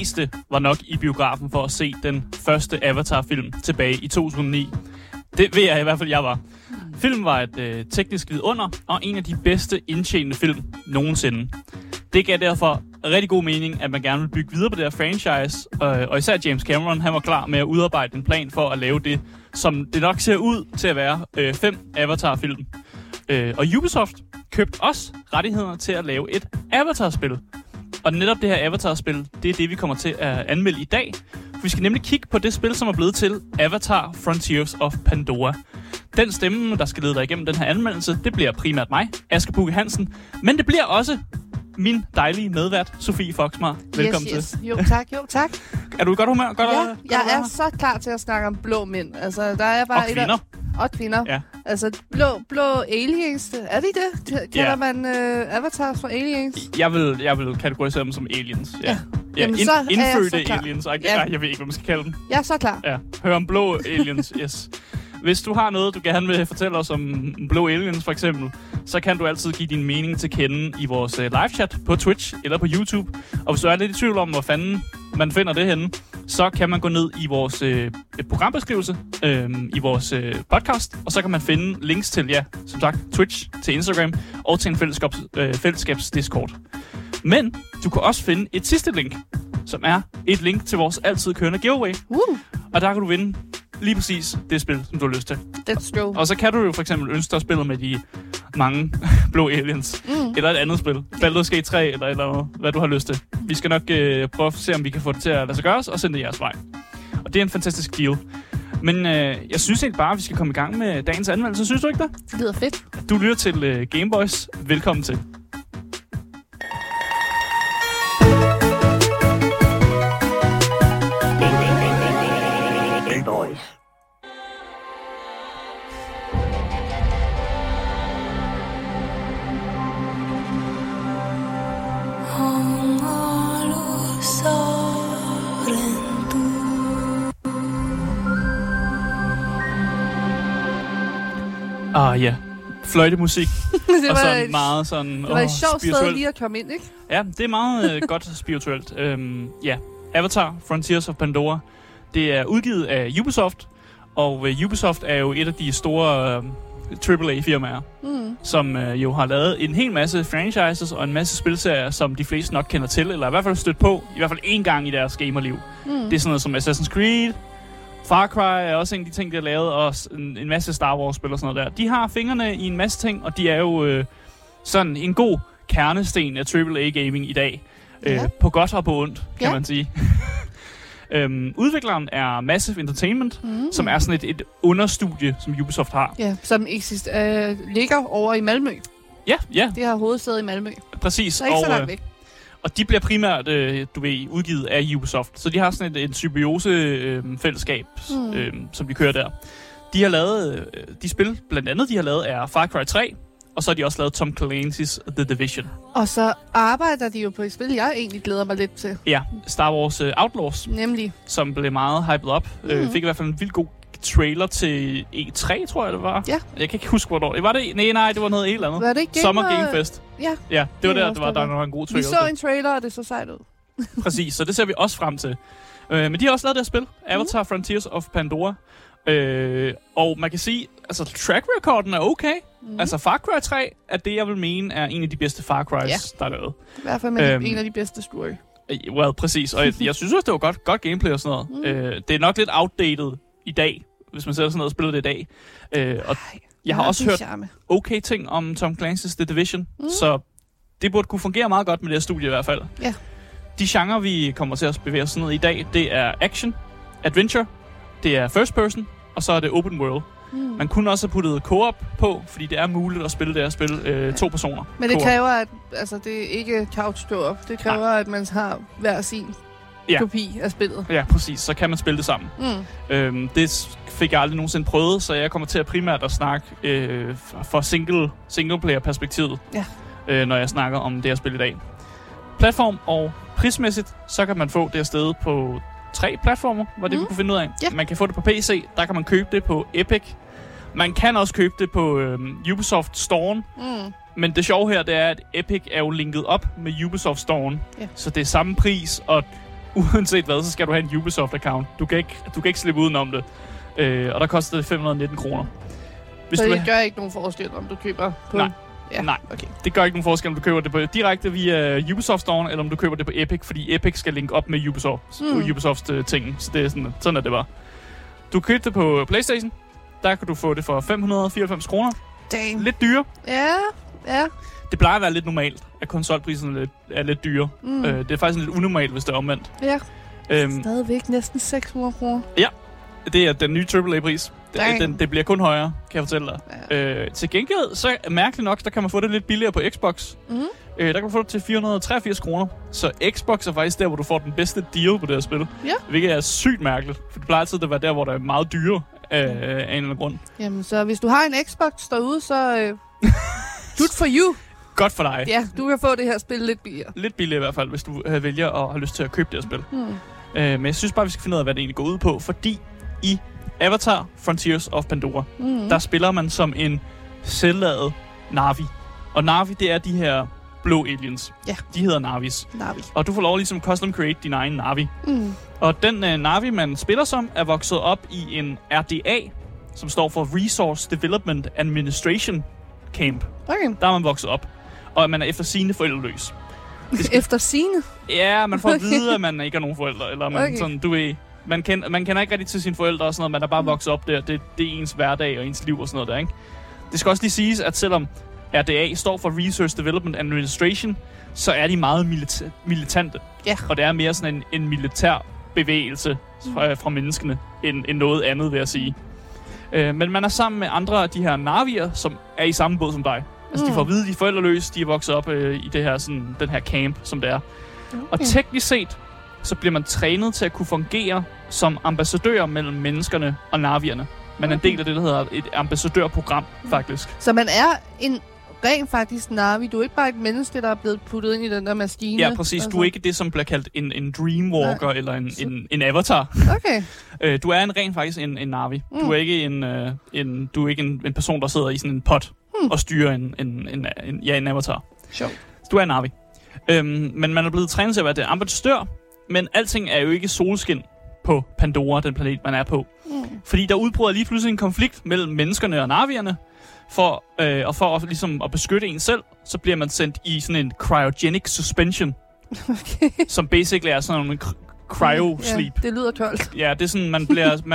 fleste var nok i biografen for at se den første Avatar-film tilbage i 2009. Det ved jeg i hvert fald, jeg var. Filmen var et teknisk vidunder og en af de bedste indtjenende film nogensinde. Det gav derfor rigtig god mening, at man gerne ville bygge videre på det her franchise, og især James Cameron, han var klar med at udarbejde en plan for at lave det, som det nok ser ud til at være 5 Avatar-film. Og Ubisoft købte også rettigheder til at lave et Avatar-spil. Og netop det her Avatar-spil, det er det, vi kommer til at anmelde i dag. For vi skal nemlig kigge på det spil, som er blevet til Avatar Frontiers of Pandora. Den stemme, der skal lede dig igennem den her anmeldelse, det bliver primært mig, Aske Bugge Hansen. Men det bliver også min dejlige medvært, Sofie Foxmar. Velkommen til. Jo tak. Er du i godt humør? Jeg er så klar til at snakke om blå mænd. Altså, der er bare og kvinder. Og kvinder. Ja. Altså, blå aliens. Er de det? Kalder man avatars for aliens? Jeg vil kategorisere dem som aliens. Ja. Ja. Indfødte aliens. Jeg ved ikke, hvad man skal kalde dem. Jeg er så klar. Ja. Hør om blå aliens, yes. Hvis du har noget, du gerne vil fortælle os om blå aliens for eksempel, så kan du altid give din mening til kende i vores live-chat på Twitch eller på YouTube. Og hvis du er lidt i tvivl om, hvor fanden man finder det henne, så kan man gå ned i vores programbeskrivelse, i vores podcast, og så kan man finde links til, som sagt, Twitch, til Instagram og til en fællesskabs-discord. Men du kan også finde et sidste link, som er et link til vores altid kørende giveaway. Og der kan du vinde lige præcis det spil, som du har lyst til. That's true. Og så kan du jo for eksempel ønske dig at spille med de mange blå aliens. Eller et andet spil. Baldur's Gate 3 eller hvad du har lyst til. Vi skal nok prøve at se, om vi kan få det til at lade sig gøres og sende det jeres vej. Og det er en fantastisk deal. Men jeg synes egentlig bare, at vi skal komme i gang med dagens anmeldelse. Synes du ikke det? Det lyder fedt. Du lytter til Game Boys. Velkommen til. Fløjtemusik. Og så meget sådan det var et sjovt sted lige at komme ind, ikke? Ja, det er meget godt spirituelt. Avatar Frontiers of Pandora. Det er udgivet af Ubisoft, og Ubisoft er jo et af de store AAA-firmaer, som jo har lavet en hel masse franchises og en masse spilserier, som de fleste nok kender til, eller i hvert fald stødt på, i hvert fald én gang i deres gamerliv. Det er sådan noget som Assassin's Creed, Far Cry er også en af de ting, de har lavet, og en masse Star Wars-spil og sådan noget der. De har fingrene i en masse ting, og de er jo sådan en god kernesten af AAA-gaming i dag. På godt og på ondt, kan man sige. Udvikleren er Massive Entertainment, som er sådan et understudie, som Ubisoft har. Ja, som ligger over i Malmø. Ja. Det har hovedsædet i Malmø. Præcis. Så ikke så langt væk. Og de bliver primært, udgivet af Ubisoft. Så de har sådan et symbiose-fællesskab, som de kører der. De har lavet de spil, blandt andet de har lavet, er Far Cry 3, og så har de også lavet Tom Clancy's The Division. Og så arbejder de jo på et spil, jeg egentlig glæder mig lidt til. Ja, Star Wars Outlaws. Nemlig. Som blev meget hyped op. Fik i hvert fald en vildt god trailer til E3, tror jeg det var. Ja. Jeg kan ikke huske, hvornår det var. Det? Nej, det var noget helt andet. Var det ikke Summer Game Fest? Ja, det var der var en god trailer. Vi så en trailer, og det så sejt ud. Præcis, så det ser vi også frem til. Men de har også lavet det her spil, Avatar Frontiers of Pandora. Og man kan sige, altså track-recorden er okay. Altså Far Cry 3 er det, jeg vil mene, er en af de bedste Far Cry's, der er lavet. I hvert fald en af de bedste story. Well, præcis. Og jeg synes også, det var godt gameplay og sådan noget. Det er nok lidt outdated i dag, hvis man sætter sådan noget og spiller det i dag. Og jeg har også hørt okay ting om Tom Clancy's The Division, så det burde kunne fungere meget godt med det her studie i hvert fald. Yeah. De genrer, vi kommer til at bevæge os ned i dag, det er action, adventure, det er first person, og så er det open world. Man kunne også have puttet co-op på, fordi det er muligt at spille det her spil 2 personer. Men det kræver, at det er ikke couch co-op. Det kræver, at man har hver sin kopi af spillet. Ja, præcis. Så kan man spille det sammen. Det fik jeg aldrig nogensinde prøvet, så jeg kommer til at primært at snakke for singleplayer-perspektivet, når jeg snakker om det her spil i dag. Platform og prismæssigt, så kan man få det her sted på 3 platformer, var det vi kunne finde ud af. Yeah. Man kan få det på PC, der kan man købe det på Epic. Man kan også købe det på Ubisoft Store. Men det sjove her, det er, at Epic er jo linket op med Ubisoft Store. Så det er samme pris, og uanset hvad, så skal du have en Ubisoft-account. Du kan ikke slippe udenom det. Og der koster det 519 kroner. Så det gør ikke nogen forskel, om du køber på... Nej. Ja. Nej, okay. Det gør ikke nogen forskel, om du køber det på direkte via Ubisoft-storen, eller om du køber det på Epic, fordi Epic skal linke op med Ubisofts-tingen. Så det er sådan er det bare. Du købte det på PlayStation. Der kan du få det for 594 kroner. Damn. Lidt dyre. Ja, ja. Det plejer at være lidt normalt, at konsolpriserne er lidt dyre. Mm. Det er faktisk lidt unormalt, hvis det er omvendt. Ja. Stadigvæk næsten 600 kroner. Ja, det er den nye AAA-pris. Det bliver kun højere, kan jeg fortælle dig. Ja. Til gengæld, så mærkeligt nok, der kan man få det lidt billigere på Xbox. Mm. Der kan man få det til 483 kroner. Så Xbox er faktisk der, hvor du får den bedste deal på det her spil. Ja. Hvilket er sygt mærkeligt, for det plejer altid at være der, hvor der er meget dyre af en eller anden grund. Jamen, så hvis du har en Xbox derude, så good for you. Godt for dig. Ja, du kan få det her spil lidt billigere. Lidt billigere i hvert fald, hvis du vælger og har lyst til at købe det her spil. Mm. Men jeg synes bare, vi skal finde ud af, hvad det egentlig går ud på, fordi i Avatar Frontiers of Pandora, der spiller man som en selvladet Na'vi. Og Na'vi, det er de her blå aliens. Ja. De hedder Na'vis. Na'vi. Og du får lov ligesom custom create din egen Na'vi. Mm. Og den Na'vi, man spiller som, er vokset op i en RDA, som står for Resource Development Administration Camp. Okay. Der er man vokset op. Og man er efter sine forældreløs. Efter sine? Ja, man får at vide, at man ikke har nogen forældre. Eller man, sådan, du ved, man kender ikke rigtig til sine forældre og sådan noget. Man er bare vokset op der. Det er ens hverdag og ens liv og sådan noget der, ikke? Det skal også lige siges, at selvom RDA står for Research Development Administration, så er de meget militante. Yeah. Og det er mere sådan en militær bevægelse fra menneskene, end noget andet, vil jeg sige. Men man er sammen med andre af de her Na'vi'er, som er i samme båd som dig. Altså, de får at vide, de er forældreløse, de er vokset op i det her, sådan, den her camp, som det er. Okay. Og teknisk set, så bliver man trænet til at kunne fungere som ambassadør mellem menneskerne og Na'vi'erne. Man er en del af det, der hedder et ambassadørprogram, faktisk. Så man er en rent faktisk Na'vi. Du er ikke bare et menneske, der er blevet puttet ind i den der maskine. Ja, præcis. Du er ikke det, som bliver kaldt en dreamwalker. Nej. Eller en avatar. Okay. Du er rent faktisk en Na'vi. Mm. Du er ikke en person, der sidder i sådan en pot og styrer en avatar. Sjov. Du er en Na'vi. Men man er blevet trænet til at være det ambassadør, men alting er jo ikke solskin på Pandora, den planet, man er på. Mm. Fordi der udbryder lige pludselig en konflikt mellem menneskerne og Na'vi'erne, for at ligesom at beskytte en selv, så bliver man sendt i sådan en cryogenic suspension. Okay. Som basically er sådan en cryo-sleep. Ja, det lyder koldt. Ja, det er sådan, man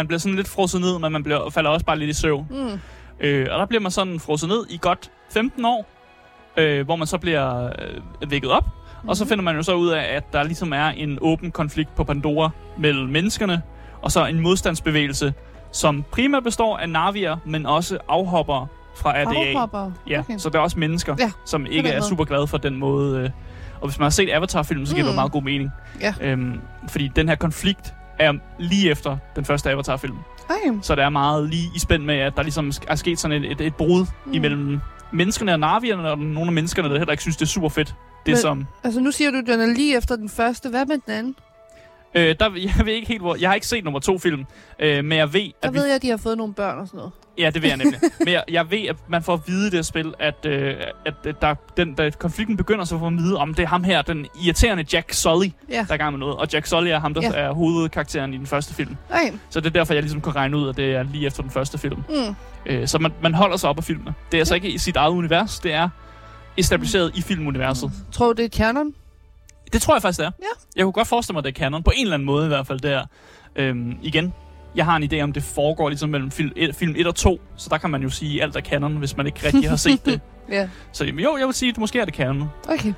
bliver sådan lidt frosset ned, men falder også bare lidt i søvn. Mm. Og der bliver man sådan frosset ned i godt 15 år, hvor man så bliver vækket op. Mm-hmm. Og så finder man jo så ud af, at der ligesom er en åben konflikt på Pandora mellem menneskerne, og så en modstandsbevægelse, som primært består af Na'vi'er, men også afhoppere fra RDA. Afhoppere? Ja, okay. Så der er også mennesker, som ikke er super glade for den måde. Og hvis man har set Avatar-filmen, så giver det meget god mening. Ja. Fordi den her konflikt er lige efter den første Avatar-film. Okay. Så der er meget lige i spænd med, at der ligesom er sket sådan et brud imellem menneskerne og Na'vi'erne, og nogle af menneskerne, der heller ikke synes, det er super fedt. Altså nu siger du, at den er lige efter den første. Hvad med den anden? Jeg ved ikke helt hvor. Jeg har ikke set nummer 2-film, men jeg ved... Jeg ved, at de har fået nogle børn og sådan noget. Ja, det ved jeg nemlig. Men jeg ved, at man får at vide i det spil, at da konflikten begynder, så får man at vide, om det er ham her, den irriterende Jack Sully, der er gang med noget. Og Jack Sully er ham, der er hovedkarakteren i den første film. Okay. Så det er derfor, jeg ligesom kan regne ud, at det er lige efter den første film. Mm. Så man holder sig op af filmene. Det er altså ikke i sit eget univers, det er etableret i filmuniverset. Tror du, det er canon? Det tror jeg faktisk, det er. Ja. Jeg kunne godt forestille mig, det er canon. På en eller anden måde i hvert fald, det er. Igen, jeg har en idé om, det foregår ligesom mellem film 1 og 2, så der kan man jo sige, alt er canon, hvis man ikke rigtig har set det. Ja. Så jo, jeg vil sige, at måske er det canon. Okay.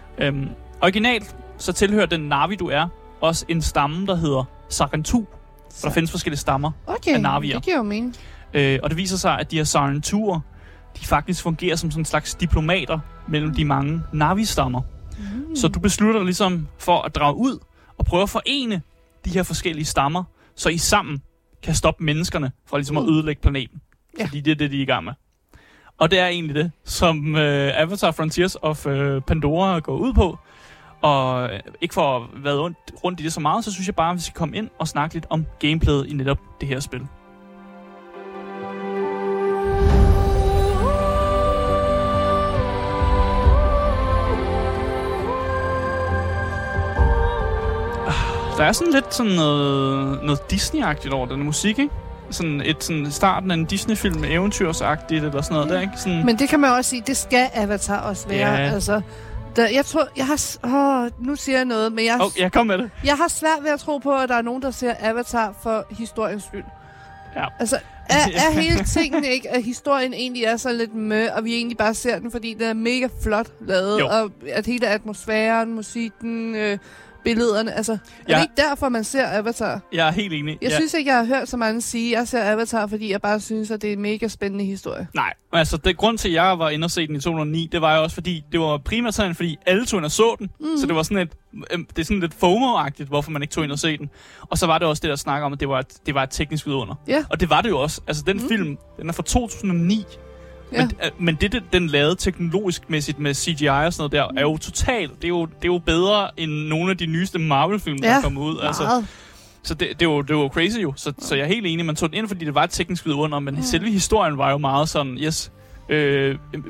Originalt, så tilhører den Na'vi, du er, også en stamme, der hedder Sarentu. Der findes forskellige stammer af Na'vi'er. Det giver jo mening. Og det viser sig, at de her Sarentu'er, de faktisk fungerer som sådan en slags diplomater mellem de mange Na'vi-stammer. Mm. Så du beslutter ligesom for at drage ud og prøve at forene de her forskellige stammer, så I sammen kan stoppe menneskerne fra ligesom at ødelægge planeten. Ja. Fordi det er det, de er i gang med. Og det er egentlig det, som Avatar Frontiers of Pandora går ud på. Og ikke for at være rundt i det så meget, så synes jeg bare, at vi skal komme ind og snakke lidt om gameplayet i netop det her spil. Der er sådan lidt sådan noget Disney-agtigt over den musik, ikke? Sådan et sådan starten af en Disney-film eventyrsagtigt eller sådan noget der, ikke? Sådan... Men det kan man også sige, det skal Avatar også være, ja. Altså. Der, jeg tror, jeg har... nu siger jeg noget, men jeg... Okay, kom med det. Jeg har svært ved at tro på, at der er nogen, der ser Avatar for historiens skyld. Ja. Altså, er hele tingen ikke, at historien egentlig er så lidt med, og vi egentlig bare ser den, fordi den er mega flot lavet, jo. Og at hele atmosfæren, musikken... billederne, altså, ja. Er det ikke derfor, man ser Avatar? Jeg er helt enig. Jeg synes ikke, jeg har hørt så mange sige, at jeg ser Avatar, fordi jeg bare synes, at det er en mega spændende historie. Nej, altså, det grund til, at jeg var inde og se den i 2009, det var jo også, fordi det var primært sådan, fordi alle tog ind og så den. Mm-hmm. Så det var sådan et, det er sådan lidt FOMO-agtigt, hvorfor man ikke tog ind og se den. Og så var det også det, der snakker om, at det var et teknisk vidunder. Yeah. Og det var det jo også. Altså, den film, den er fra 2009. Ja. Men det, den lavede teknologisk-mæssigt med CGI og sådan noget der, er jo totalt... Det er jo bedre end nogle af de nyeste Marvel-film, der kommer ud. Altså, så det var crazy jo. Så jeg er helt enig, man tog den ind, fordi det var et teknisk vidunder, men selve historien var jo meget sådan... Yes,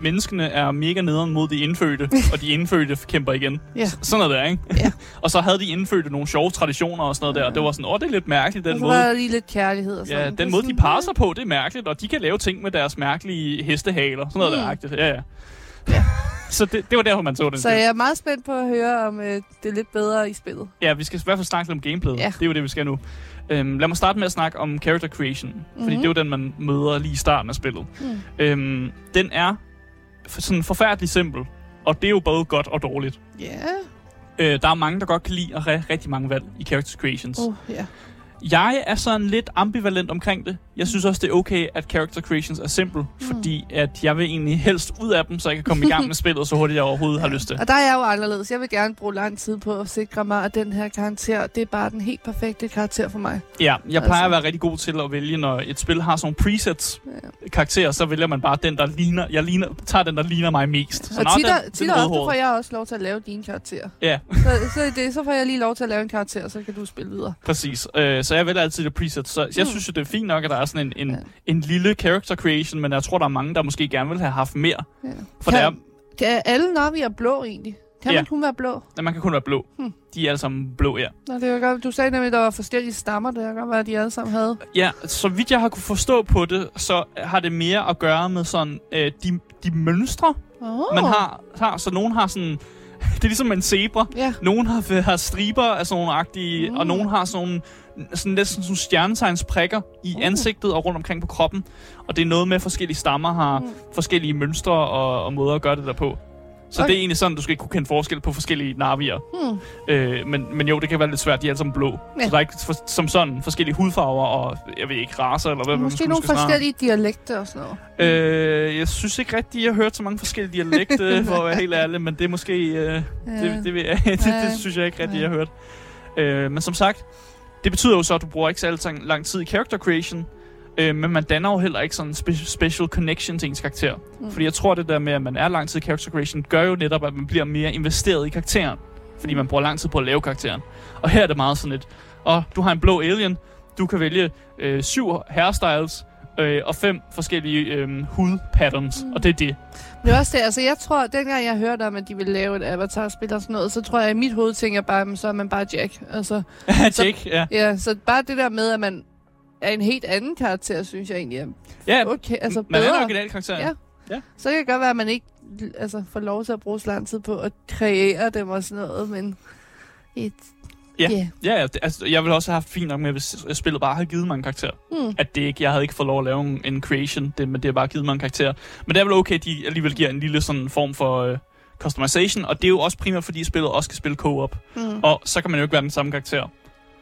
menneskene er mega nederen mod de indfødte, og de indfødte kæmper igen. Yeah. Sådan noget der, ikke? Yeah. Og så havde de indfødte nogle sjove traditioner og sådan noget der, og det var sådan, det er lidt mærkeligt, den måde. Og så var der lige lidt kærlighed og sådan. Ja, den måde, sådan, de parer sig på, det er mærkeligt, og de kan lave ting med deres mærkelige hestehaler, sådan noget der-agtigt. Ja. Så det var derfor, man så den. Så jeg er meget spændt på at høre, om det er lidt bedre i spillet. Ja, vi skal i hvert fald snakke lidt om gameplayet. Yeah. Det er jo det, vi skal nu. Lad mig starte med at snakke om character creation, fordi det er jo den, man møder lige i starten af spillet. Den er sådan forfærdelig simpel, og det er jo både godt og dårligt. Yeah. Der er mange, der godt kan lide at have rigtig mange valg i character creations. Jeg er sådan lidt ambivalent omkring det. Jeg synes også, det er okay, at character creations er simpel, fordi at jeg vil egentlig helst ud af dem, så jeg kan komme i gang med spillet, så hurtigt jeg overhovedet har lyst til. Og der er jeg jo anderledes. Jeg vil gerne bruge lang tid på at sikre mig, at den her karakter, det er bare den helt perfekte karakter for mig. Ja, jeg plejer at være rigtig god til at vælge, når et spil har sådan nogle presets-karakterer, så vælger man bare den, der ligner... tager den, der ligner mig mest. Så, og tit og ofte får jeg også lov til at lave dine karakterer. Ja. Så får jeg lige lov til at lave en karakter, så kan du spille videre. Præcis. Så jeg vælger altid det preset. Så jeg synes jo, det er fint nok, at der er sådan en lille character creation, men jeg tror, der er mange, der måske gerne vil have haft mere. Ja. For kan alle Navi er blå egentlig? Kan man kun være blå? Ja, man kan kun være blå. De er alle sammen blå, ja. Nå, det var godt. Du sagde nemlig, at der var forskellige stammer, det var godt, hvad de alle sammen havde. Ja, så vidt jeg har kunne forstå på det, så har det mere at gøre med sådan de mønstre, man har. Så nogen har sådan... Det er ligesom en zebra. Yeah. Nogen har striber af sådan nogle agtige, og nogen har sådan lidt sådan stjernetegnsprikker i ansigtet og rundt omkring på kroppen. Og det er noget med, at forskellige stammer har forskellige mønstre og måder at gøre det der på. Så det er egentlig sådan, du skal ikke kunne kende forskel på forskellige Navier. Men jo, det kan være lidt svært. De er alle sammen blå. Yeah. Så der er ikke som sådan forskellige hudfarver og, jeg ved ikke, racer eller hvad. Måske nogle forskellige dialekter og sådan noget. Jeg synes ikke rigtigt, jeg har hørt så mange forskellige dialekter, for at være helt ærlig. Men det er måske... det synes jeg ikke rigtigt, jeg har hørt. Men som sagt, det betyder jo så, at du bruger ikke så lang tid i character creation. Men man danner jo heller ikke sådan en special connection til ens karakter. Fordi jeg tror, det der med, at man er lang tid i character creation, gør jo netop, at man bliver mere investeret i karakteren. Fordi man bruger lang tid på at lave karakteren. Og her er det meget sådan et, du har en blå alien, du kan vælge 7 hairstyles og 5 forskellige hudpatterns, og det er det. Men også det, altså jeg tror, dengang jeg hørte om, at de ville lave et avatarspil og sådan noget, så tror jeg, i mit hoved tænker bare, at så er man bare Jack. Altså, Jack, så, ja. Så bare det der med, at man er en helt anden karakter, synes jeg egentlig. Ja, okay, altså man bedre. Er en original karakter. Ja. Så kan det godt være, at man ikke får lov til at bruge så lang tid på at kreere dem og sådan noget, men... jeg ville også have haft fint nok med, hvis spillet bare havde givet mig en karakter. At det ikke, jeg havde ikke fået lov at lave en creation, men det har bare givet mig en karakter. Men det er vel okay, at de alligevel giver en lille sådan form for... customization, og det er jo også primært, fordi spillet også kan spille co-op. Og så kan man jo ikke være den samme karakter.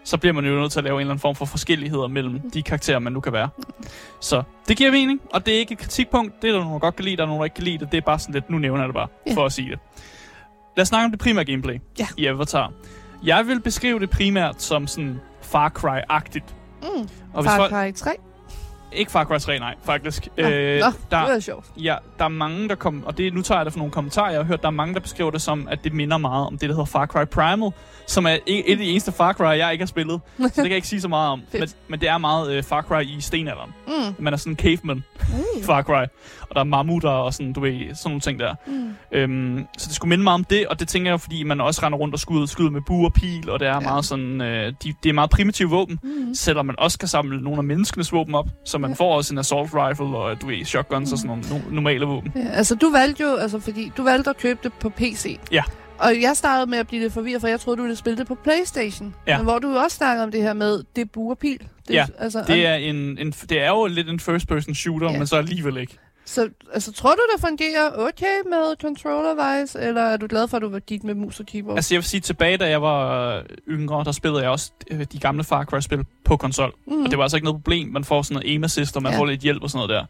Så bliver man jo nødt til at lave en eller anden form for forskelligheder mellem de karakterer, man nu kan være. Så det giver mening, og det er ikke et kritikpunkt. Det er der nogen, der godt kan lide, der er nogen, der ikke kan lide det. Det er bare sådan lidt, nu nævner jeg det bare, for at sige det. Lad os snakke om det primære gameplay i Avatar. Jeg vil beskrive det primært som sådan Far Cry-agtigt. Far Cry 3? Ikke Far Cry 3, nej, faktisk. Det er sjovt. Ja, der er mange, der kommer... Og det, nu tager jeg det for nogle kommentarer, jeg har hørt. Der er mange, der beskriver det som, at det minder meget om det, der hedder Far Cry Primal. Som er et af de eneste Far Cry, jeg ikke har spillet. Så det kan jeg ikke sige så meget om. Men det er meget Far Cry i stenalderen. Mm. Man er sådan en caveman Far Cry. Og der er mammutter og sådan, du ved, sådan nogle ting der. Mm. Så det skulle minde meget om det. Og det tænker jeg, fordi man også render rundt og skyder med bue og pil. Og det er meget sådan... det er meget primitive våben. Mm. Selvom man også kan samle nogle af menneskenes våben op. Så man får også en assault rifle og du ved, shotguns og sådan nogle normale våben. Ja, altså du valgte jo, altså fordi du valgte at købe det på PC. Ja. Og jeg startede med at blive lidt forvirret, for jeg troede, du ville spille det på PlayStation. Ja. Men hvor du også snakkede om det her med, det buer pil. Det, ja, altså, det er en, det er jo lidt en first-person shooter, men så alligevel ikke. Så altså, tror du, det fungerer okay med controller-wise, eller er du glad for, at du gik med mus og keyboard? Altså jeg vil sige, tilbage da jeg var yngre, der spillede jeg også de gamle Far Cry-spil på konsol. Mm-hmm. Og det var altså ikke noget problem. Man får sådan noget aim assist, og man får lidt hjælp og sådan noget der.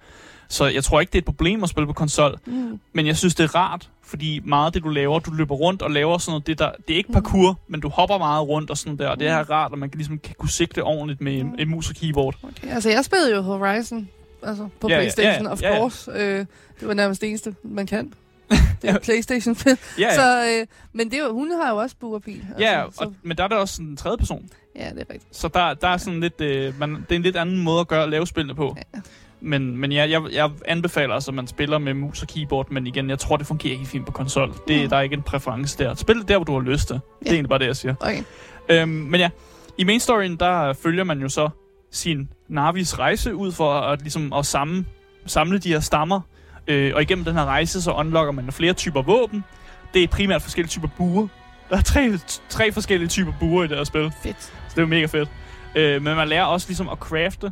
Så jeg tror ikke, det er et problem at spille på konsol. Mm. Men jeg synes, det er rart, fordi meget af det, du laver, du løber rundt og laver sådan noget. Det er ikke parkour, men du hopper meget rundt og sådan der. Og det er rart, at man ligesom kan kunne sigte ordentligt med en mus og keyboard. Okay. Altså, jeg spillede jo Horizon altså på PlayStation, of course. Det var nærmest det eneste, man kan. Det er PlayStation-spil. Men det er jo, hun har jo også buerpil. Altså, men der er der også en tredje person. Ja, det er rigtigt. Så der er sådan lidt... det er en lidt anden måde at lave spillene på. Ja. Men jeg anbefaler altså, at man spiller med mus og keyboard, men igen, jeg tror, det fungerer ikke fint på konsol. Der er ikke en præference der. Spil det der, hvor du har lyst til. Yeah. Det er egentlig bare det, jeg siger. Okay. Men ja, i main storyen, der følger man jo så sin Navis rejse ud for at, ligesom, at samle de her stammer. Og igennem den her rejse, så unlocker man flere typer våben. Det er primært forskellige typer buer. Der er tre forskellige typer buer i det her spil. Fedt. Så det er jo mega fedt. Men man lærer også ligesom at crafte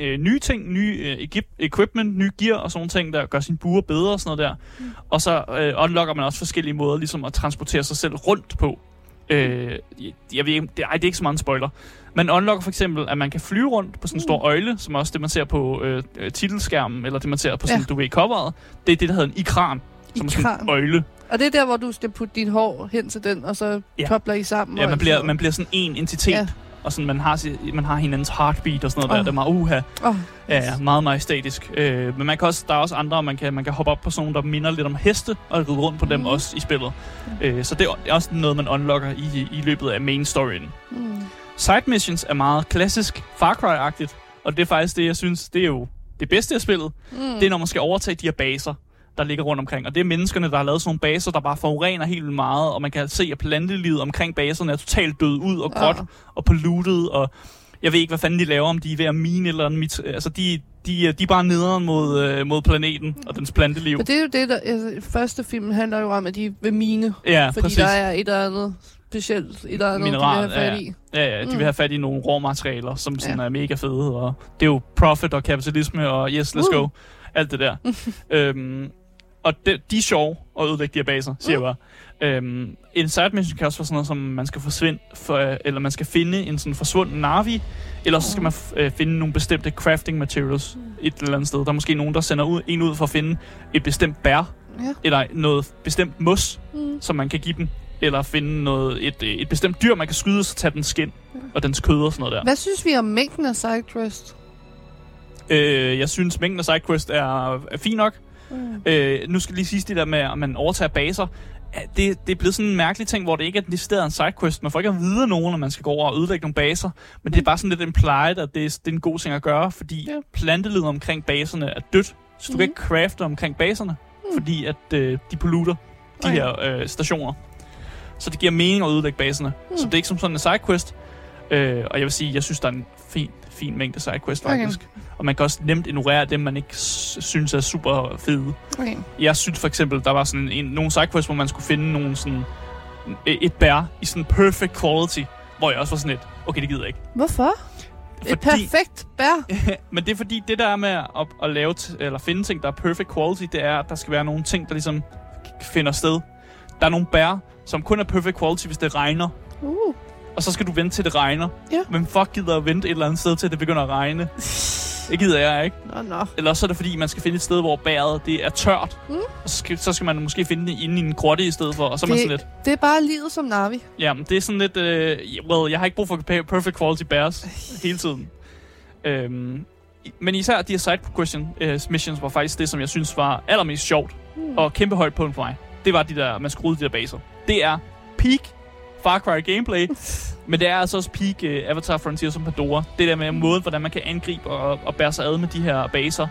nye ting, nye equipment, nye gear og sådan ting, der gør sine buer bedre og sådan noget der. Mm. Og så unlocker man også forskellige måder ligesom at transportere sig selv rundt på. Jeg ved ikke, det er ikke så meget en spoiler. Man unlocker for eksempel, at man kan flyve rundt på sådan en stor øjle, som også det, man ser på titelskærmen, eller det, man ser på sådan, du ved, coveret. Det er det, der hedder en ikran, som er sådan en øjle. Og det er der, hvor du skal putte dit hår hen til den, og så topler I sammen. Ja, man bliver sådan en entitet. Ja. Og sådan, man har hinandens heartbeat og sådan noget der. Det er meget meget majestætisk. Men man kan også, der er også andre, man kan hoppe op på sådan nogle, der minder lidt om heste, og ride rundt på dem også i spillet. Så det er også noget, man unlocker i løbet af main storyen. Side missions er meget klassisk Far Cry-agtigt, og det er faktisk det, jeg synes, det er jo det bedste af spillet. Det er, når man skal overtage de her baser, der ligger rundt omkring. Og det er menneskerne, der har lavet sådan nogle baser, der bare forurener helt vildt meget, og man kan se, at plantelivet omkring baserne er totalt død ud og gråt og polluted, og jeg ved ikke, hvad fanden de laver, om de er ved at mine eller andet. Altså, de er bare nederen mod planeten og dens planteliv. Men det er jo det, der... Altså, første film handler jo om, at de vil mine, fordi præcis. Der er et eller andet specielt, et eller andet, mineral, de vil have fat i. Ja, de vil have fat i nogle råmaterialer, som sådan er mega fede, og det er jo profit og kapitalisme og yes, let's go. Alt det der. Og de er sjove at ødelægge de her baser, siger jeg bare. En side mission kan også være sådan noget, som man skal eller man skal finde en sådan forsvunden Na'vi, eller så skal man finde nogle bestemte crafting materials et eller andet sted. Der er måske nogen, der sender en ud for at finde et bestemt bær, eller noget bestemt mos, som man kan give dem, eller finde et bestemt dyr, man kan skyde, så tage dens skin og dens kød og sådan noget der. Hvad synes vi om mængden af sidequest? Jeg synes, mængden af sidequest er fin nok. Nu skal lige sige det der med, at man overtager baser. Det er blevet sådan en mærkelig ting, hvor det ikke er decideret en sidequest. Man får ikke at vide nogen, når man skal gå over og ødelægge nogle baser. Men det er bare sådan lidt implied, at det er en god ting at gøre, fordi plantelivet omkring baserne er dødt. Så du kan ikke crafte omkring baserne, fordi at de polluter de her stationer. Så det giver mening at ødelægge baserne. Så det er ikke som sådan en sidequest. Og jeg vil sige, jeg synes, der er en fin mængde sidequest faktisk. Og man kan også nemt ignorere dem, man ikke synes er super fede. Okay. Jeg synes for eksempel, der var sådan nogle sidequests, hvor man skulle finde nogle sådan, et bær i sådan perfect quality, hvor jeg også var sådan lidt, okay, det gider jeg ikke. Hvorfor? Et perfekt bær? Men det er fordi, det der med at lave eller finde ting, der er perfect quality, det er, at der skal være nogle ting, der ligesom finder sted. Der er nogle bær, som kun er perfect quality, hvis det regner. Og så skal du vente til det regner. Men fuck gider at vente et eller andet sted til det begynder at regne. Det gider jeg ikke. No. Eller så er det fordi man skal finde et sted hvor bæret det er tørt. Og så skal man måske finde det inde i en grotte i stedet for. Og så er man sådan lidt. Det er bare livet som Na'vi. Ja, men det er sådan lidt. Jeg har ikke brug for perfect quality bæres hele tiden. men især de her side-question missions var faktisk det, som jeg synes var allermest sjovt og kæmpe højt punkt for mig. Det var de der, man skruede de der baser. Det er peak Far Cry gameplay, men det er altså også peak Avatar Frontier som Pandora. Det der med måden, hvordan man kan angribe og bære sig ad med de her baser.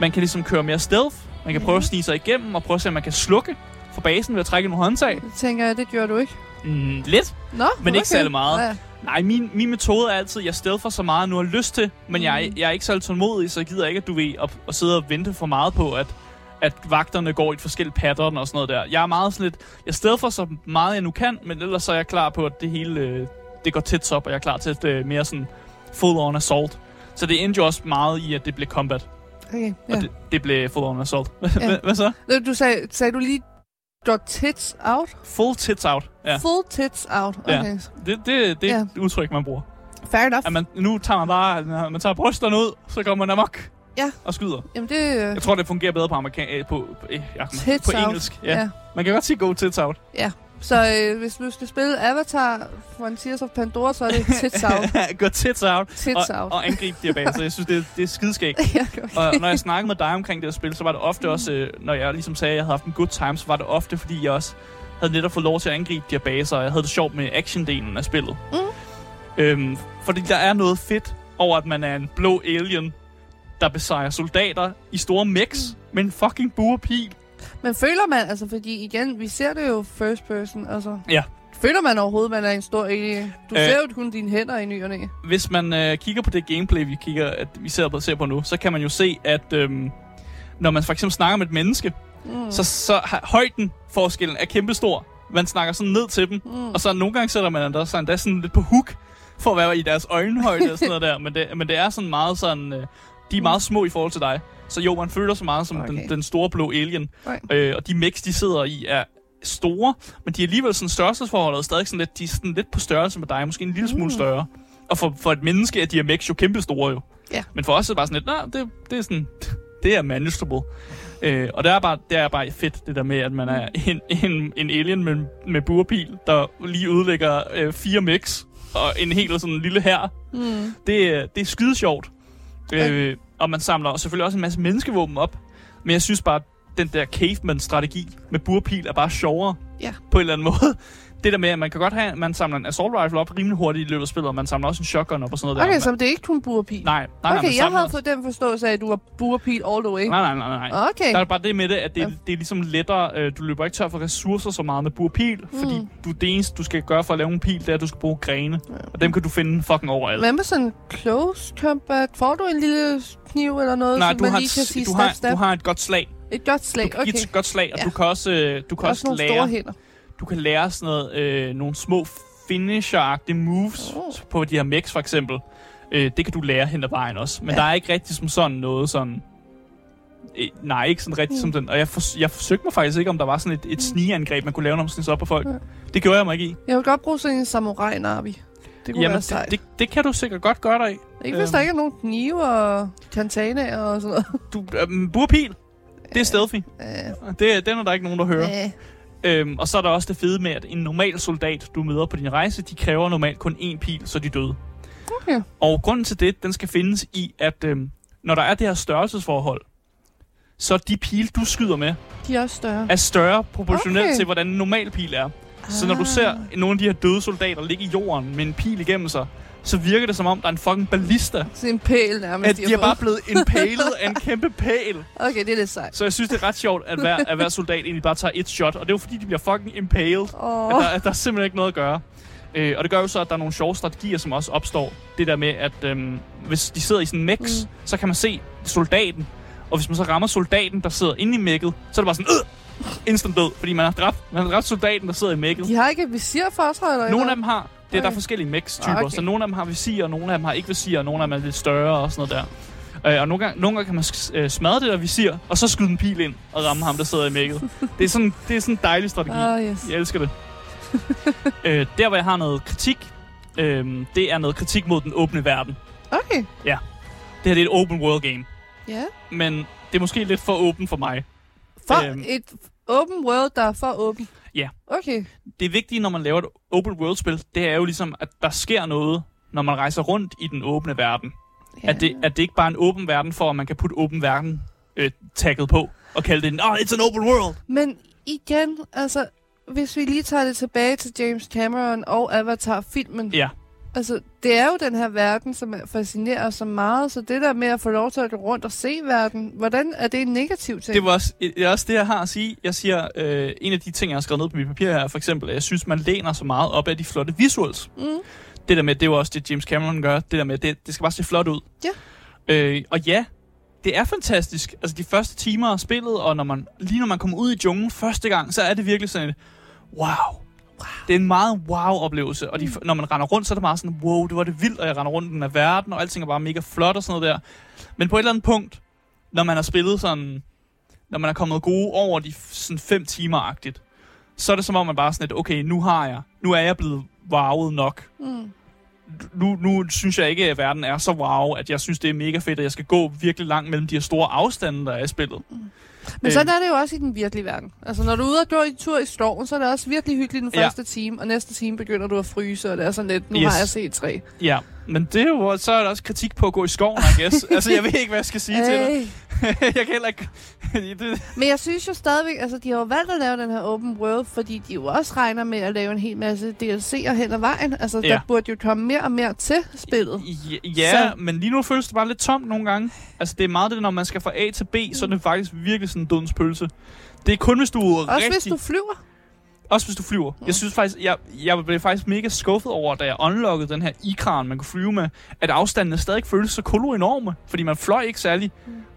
Man kan ligesom køre mere stealth. Man kan prøve at snige sig igennem og prøve at se, om man kan slukke for basen ved at trække nogle håndtag. Det tænker jeg, det gjorde du ikke. Lidt, nå, men okay. Ikke særlig meget. Ja. Nej, min metode er altid, jeg stealther så meget, nu har lyst til, men jeg er ikke så tålmodig, så jeg gider ikke, at du ved at sidde og vente for meget på, at vagterne går i et forskelligt pattern og sådan noget der. Jeg er meget sådan lidt, jeg stealther så meget, jeg nu kan, men ellers så er jeg klar på, at det hele, det går tæt op, og jeg er klar til et mere sådan full-on assault. Så det endte jo også meget i, at det blev combat. Okay, ja. Og det blev full-on assault. Ja. Hvad så? Du sagde du lige... Dog tits out? Full tits out, ja. Full tits out, okay. Ja. Det er et udtryk, man bruger. Fair enough. At nu tager man bare, man tager brysterne ud, så går man amok. Ja. Og skyder. Jamen det... Jeg tror, det fungerer bedre på på engelsk. Ja. Ja. Man kan godt sige go tits out. Ja. Så hvis du skal spille Avatar Frontiers of Pandora, så er det tits out. Gå tits out. Tits out. Og angrib de her baner, så jeg synes, det er skideskægt. Ja, okay. Og når jeg snakkede med dig omkring det her spil, så var det ofte også, når jeg ligesom sagde, at jeg havde haft en good time, så var det ofte, fordi jeg også havde netop fået lov til at angribe de her baser, og jeg havde det sjovt med action-delen af spillet. Fordi der er noget fedt over, at man er en blå alien, der besejrer soldater i store mechs med en fucking bue og pil. Men føler man, altså fordi igen, vi ser det jo first person, altså. Ja. Føler man overhovedet, man er en stor alien? Du ser jo kun dine hænder i ny og næ. Hvis man kigger på det gameplay, vi ser på nu, så kan man jo se, at når man for eksempel snakker med et menneske, så højden forskellen er kæmpestor. Man snakker sådan ned til dem, og så nogle gange sætter man der sådan, der sådan lidt på hook, for at være i deres øjenhøjde og sådan noget der. Men det er sådan meget sådan, de er meget små i forhold til dig. Så jo, man føler så meget som den store blå alien. Okay. Og de mechs, de sidder i, er store, men de er alligevel sådan størrelsesforholdet stadig sådan lidt, de er sådan lidt på størrelse med dig, måske en lille smule større. Og for et menneske er de her mechs jo kæmpestore jo. Yeah. Men for os er det bare sådan lidt, nej, det er sådan, det er manageable. Og det er bare fedt, det der med, at man er en alien med burpil, der lige udlægger 4 mechs og en helt sådan en lille hær. Det er skidesjovt. Og man samler selvfølgelig også en masse menneskevåben op. Men jeg synes bare, at den der caveman-strategi med burpil er bare sjovere på en eller anden måde. Det der med, at man kan godt have, at man samler en assault rifle op rimelig hurtigt i løbet af spillet, og man samler også en shotgun op og sådan noget der. Okay, så det er ikke kun burpil? Nej, okay, jeg havde fået den forståelse af, at du var burpil all the way. Nej. Okay. Der er bare det med det, at det er ligesom lettere. Du løber ikke tør for ressourcer så meget med burpil, fordi det eneste, du skal gøre for at lave en pil, det er, at du skal bruge grene. Ja. Og dem kan du finde fucking overalt. Hvad med sådan close combat? Får du en lille kniv eller noget, nej, som man lige kan sige snap, snap? Du har et godt slag. Et godt slag, okay. Et godt slag, og du kan også lære... Du kan lære sådan noget, nogle små finisher-agtige moves på de her mechs, for eksempel. Det kan du lære hen ad vejen også. Men der er ikke rigtig som sådan noget sådan... nej, ikke sådan rigtig som den. Og jeg forsøgte mig faktisk ikke, om der var sådan et snigeangreb, man kunne lave, når man snigede sig op på folk. Det gjorde jeg mig ikke i. Jeg vil godt bruge sådan en samurai-nabi. Det kunne være sejt. Det kan du sikkert godt gøre dig i. Ikke hvis der ikke er nogen knive og kantanaer og sådan noget. Burpil, det er stealthy. Den er der ikke nogen, der hører. Og så er der også det fede med, at en normal soldat, du møder på din rejse, de kræver normalt kun én pil, så de er døde. Okay. Og grunden til det, den skal findes i, at når der er det her størrelsesforhold, så de pile, du skyder med, de er også større. Er større proportionelt til, hvordan en normal pil er. Så når du ser nogle af de her døde soldater ligge i jorden med en pil igennem sig, så virker det som om, der er en fucking ballista. Så en pæl nærmest. At de er bare blevet impalet af en kæmpe pæl. Okay, det er lidt sejt. Så jeg synes, det er ret sjovt, at hver soldat egentlig bare tager et shot. Og det er jo fordi, de bliver fucking impalet. At der er simpelthen ikke noget at gøre. Og det gør jo så, at der er nogle sjove strategier, som også opstår. Det der med, at hvis de sidder i sådan en mech, så kan man se soldaten. Og hvis man så rammer soldaten, der sidder inde i mech'et, så er det bare sådan... instant død, fordi man har dræbt soldaten, der sidder i mech'et. De har ikke visir for os, eller? Nogle af dem har. Der er forskellige mechs-typer, så nogle af dem har visir, og nogle af dem har ikke visir, og nogle af dem er lidt større og sådan noget der. Og nogle gange kan man smadre det der visir, og så skyde en pil ind og ramme ham, der sidder i mech'et. Det er sådan en dejlig strategi. Jeg elsker det. Der, hvor jeg har noget kritik, det er noget kritik mod den åbne verden. Okay. Ja. Det her det er et open world game. Ja. Yeah. Men det er måske lidt for åbent for mig. For et open world, der er for åben? Ja. Okay. Det vigtige, når man laver et open world-spil, det er jo ligesom, at der sker noget, når man rejser rundt i den åbne verden. Yeah. At det ikke bare er en åben verden, for at man kan putte åben verden tagget på, og kalde det en, it's an open world. Men igen, altså, hvis vi lige tager det tilbage til James Cameron og Avatar-filmen. Ja. Altså, det er jo den her verden, som fascinerer så meget, så det der med at få lov til at gå rundt og se verden, hvordan er det en negativ ting? Det er også det, jeg har at sige. Jeg siger, en af de ting, jeg har skrevet ned på mit papir her, for eksempel, at jeg synes, man læner så meget op af de flotte visuals. Mm. Det der med, det er jo også det, James Cameron gør. Det der med, det skal bare se flot ud. Ja. Og ja, det er fantastisk. Altså, de første timer af spillet, og når man kommer ud i junglen første gang, så er det virkelig sådan et, wow. Det er en meget wow-oplevelse, og når man render rundt, så er det meget sådan, wow, det var det vildt, og jeg render rundt i den af verden, og alting er bare mega flot og sådan noget der. Men på et eller andet punkt, når man er kommet gode over de sådan 5 timer-agtigt, så er det som om, man bare sådan et, okay, nu er jeg blevet wowet nok. Mm. Nu synes jeg ikke, at verden er så wow, at jeg synes, det er mega fedt, at jeg skal gå virkelig langt mellem de her store afstande, der er i spillet. Mm. Men sådan er det jo også i den virkelige verden. Altså, når du er ude og går en tur i stormen, så er det også virkelig hyggeligt den første time, og næste time begynder du at fryse, og det er sådan lidt, nu har jeg set 3. Ja, men det er jo, så er der også kritik på at gå i skoven, I guess. Altså, jeg ved ikke, hvad jeg skal sige til det. Jeg kan heller ikke... Men jeg synes jo stadigvæk, altså, de har jo valgt at lave den her open world, fordi de jo også regner med at lave en hel masse DLC'er hen ad vejen. Altså, der burde jo komme mere og mere til spillet. Ja, men lige nu føles det bare lidt tomt nogle gange. Altså, det er meget det, når man skal fra A til B, så er det faktisk virkelig sådan en dunspølse. Det er kun, hvis du er rigtig... Også hvis du flyver. Mm. Jeg synes faktisk, jeg blev faktisk mega skuffet over, da jeg unlockede den her ikran, man kunne flyve med, at afstandene stadig føles så enorme, fordi man fløj ikke særlig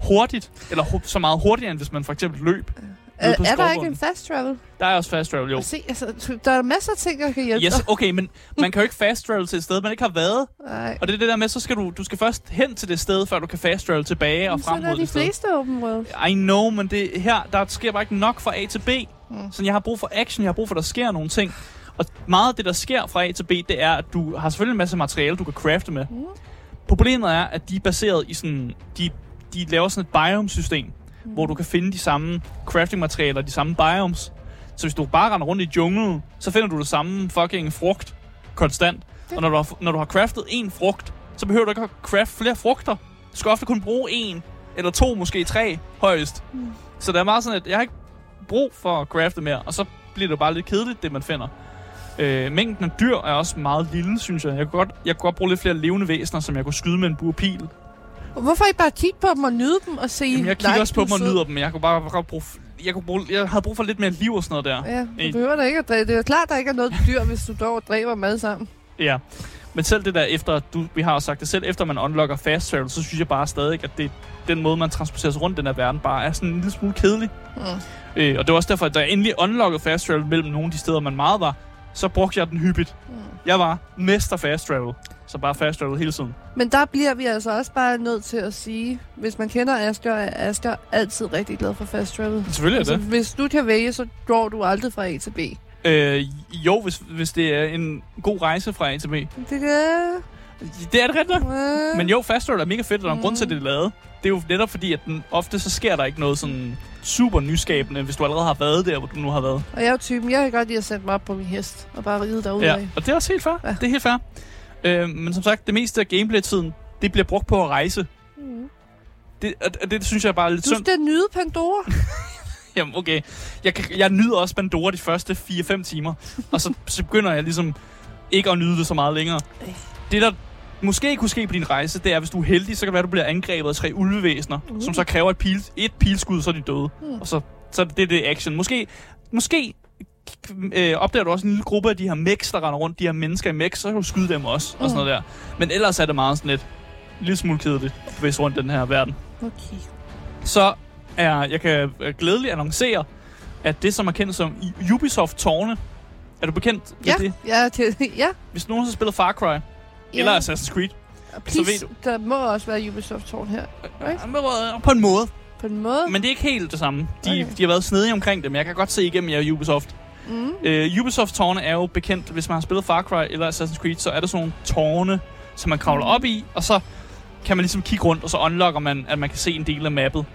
hurtigt, eller så meget hurtigere, end hvis man for eksempel løb. Er der ikke en fast travel? Der er også fast travel, jo. Se, altså, der er masser af ting, der kan hjælpe dig. Okay, men man kan jo ikke fast travel til et sted, man ikke har været. Nej. Og det er det der med, så skal du skal først hen til det sted, før du kan fast travel tilbage og frem mod det sted. Så er de fleste open worlds. I know, men det her, der sker bare ikke nok fra A til B. Mm. Så jeg har brug for action, jeg har brug for, at der sker nogle ting. Og meget af det, der sker fra A til B, det er, at du har selvfølgelig en masse materiale, du kan crafte med. Mm. Problemet er, at de er baseret i sådan... De laver sådan et biome-system, hvor du kan finde de samme crafting-materialer, de samme biomes. Så hvis du bare render rundt i junglen, så finder du det samme fucking frugt konstant. Og når du har craftet én frugt, så behøver du ikke at crafte flere frugter. Du skal ofte kun bruge 1 eller 2, måske 3 højst. Mm. Så der er meget sådan, at jeg har ikke brug for at crafte mere, og så bliver det bare lidt kedeligt, det man finder. Mængden af dyr er også meget lille, synes jeg. Jeg kunne godt bruge lidt flere levende væsener, som jeg kunne skyde med en burpil. Hvorfor ikke bare kigge på dem og nyde dem og se? Jamen, jeg kigger også på dem og nyder dem, men jeg kunne bare bruge... Jeg havde brug for lidt mere liv og sådan noget der. Ja, du behøver da ikke at dræbe. Det er klart, der ikke er noget dyr, hvis du dog dræber dem alle sammen. Ja, men selv det der efter... Vi har også sagt det selv. Efter man unlocker fast travel, så synes jeg bare stadig, at det, den måde, man transporteres rundt den her verden, bare er sådan en lille smule kedelig. Mm. Og det var også derfor, at da jeg endelig unlockede fast travel mellem nogle af de steder, man meget var, så brugte jeg den hyppigt. Mm. Jeg var mester fast travel. Så bare fast travel hele tiden. Men der bliver vi altså også bare nødt til at sige, hvis man kender Asger, er Asger altid rigtig glad for fast travel. Selvfølgelig altså, det. Hvis du kan vælge, så går du aldrig fra A til B. Jo, hvis det er en god rejse fra A til B. Det er det ret nok. Men jo, fast travel er mega fedt, og der er en grund til, at det er lavet. Det er jo netop fordi, at den, ofte så sker der ikke noget sådan super nyskabende, hvis du allerede har været der, hvor du nu har været. Og jeg er jo typen, jeg kan godt lide at sætte mig op på min hest og bare ride derudad. Ja, og det er også helt fair. Ja. Det er helt fair. Men som sagt, det meste af gameplay-tiden, det bliver brugt på at rejse. Mm. Det synes jeg bare er lidt synd. Du skal nyde Pandora. Jamen, okay. Jeg nyder også Pandora de første 4-5 timer. Og så begynder jeg ligesom ikke at nyde det så meget længere. Det, der måske kunne ske på din rejse, det er, hvis du er heldig, så kan det være, at du bliver angrebet af 3 ulvevæsener, som så kræver et pilskud, så er de døde. Mm. Og så det er det action. Måske opdager du også en lille gruppe af de her mechs, der render rundt, de her mennesker i mechs, så kan du skyde dem også, og sådan noget der. Men ellers er det meget sådan lidt, en lille smule kedeligt, hvis rundt den her verden. Okay. Så jeg kan glædeligt annoncere, at det, som er kendt som Ubisoft-tårne, er du bekendt med det? Ja. Hvis nogen har spillet Far Cry, eller Assassin's Creed, please, så ved du... Der må også være Ubisoft-tårn her, right? På en måde. Men det er ikke helt det samme. De har været snedige omkring det, men jeg kan godt se igennem jer Ubisoft. Mm. Ubisoft-tårne er jo bekendt, hvis man har spillet Far Cry eller Assassin's Creed, så er der sådan nogle tårne, som man kravler op i, og så kan man ligesom kigge rundt, og så unlocker man, at man kan se en del af mappet.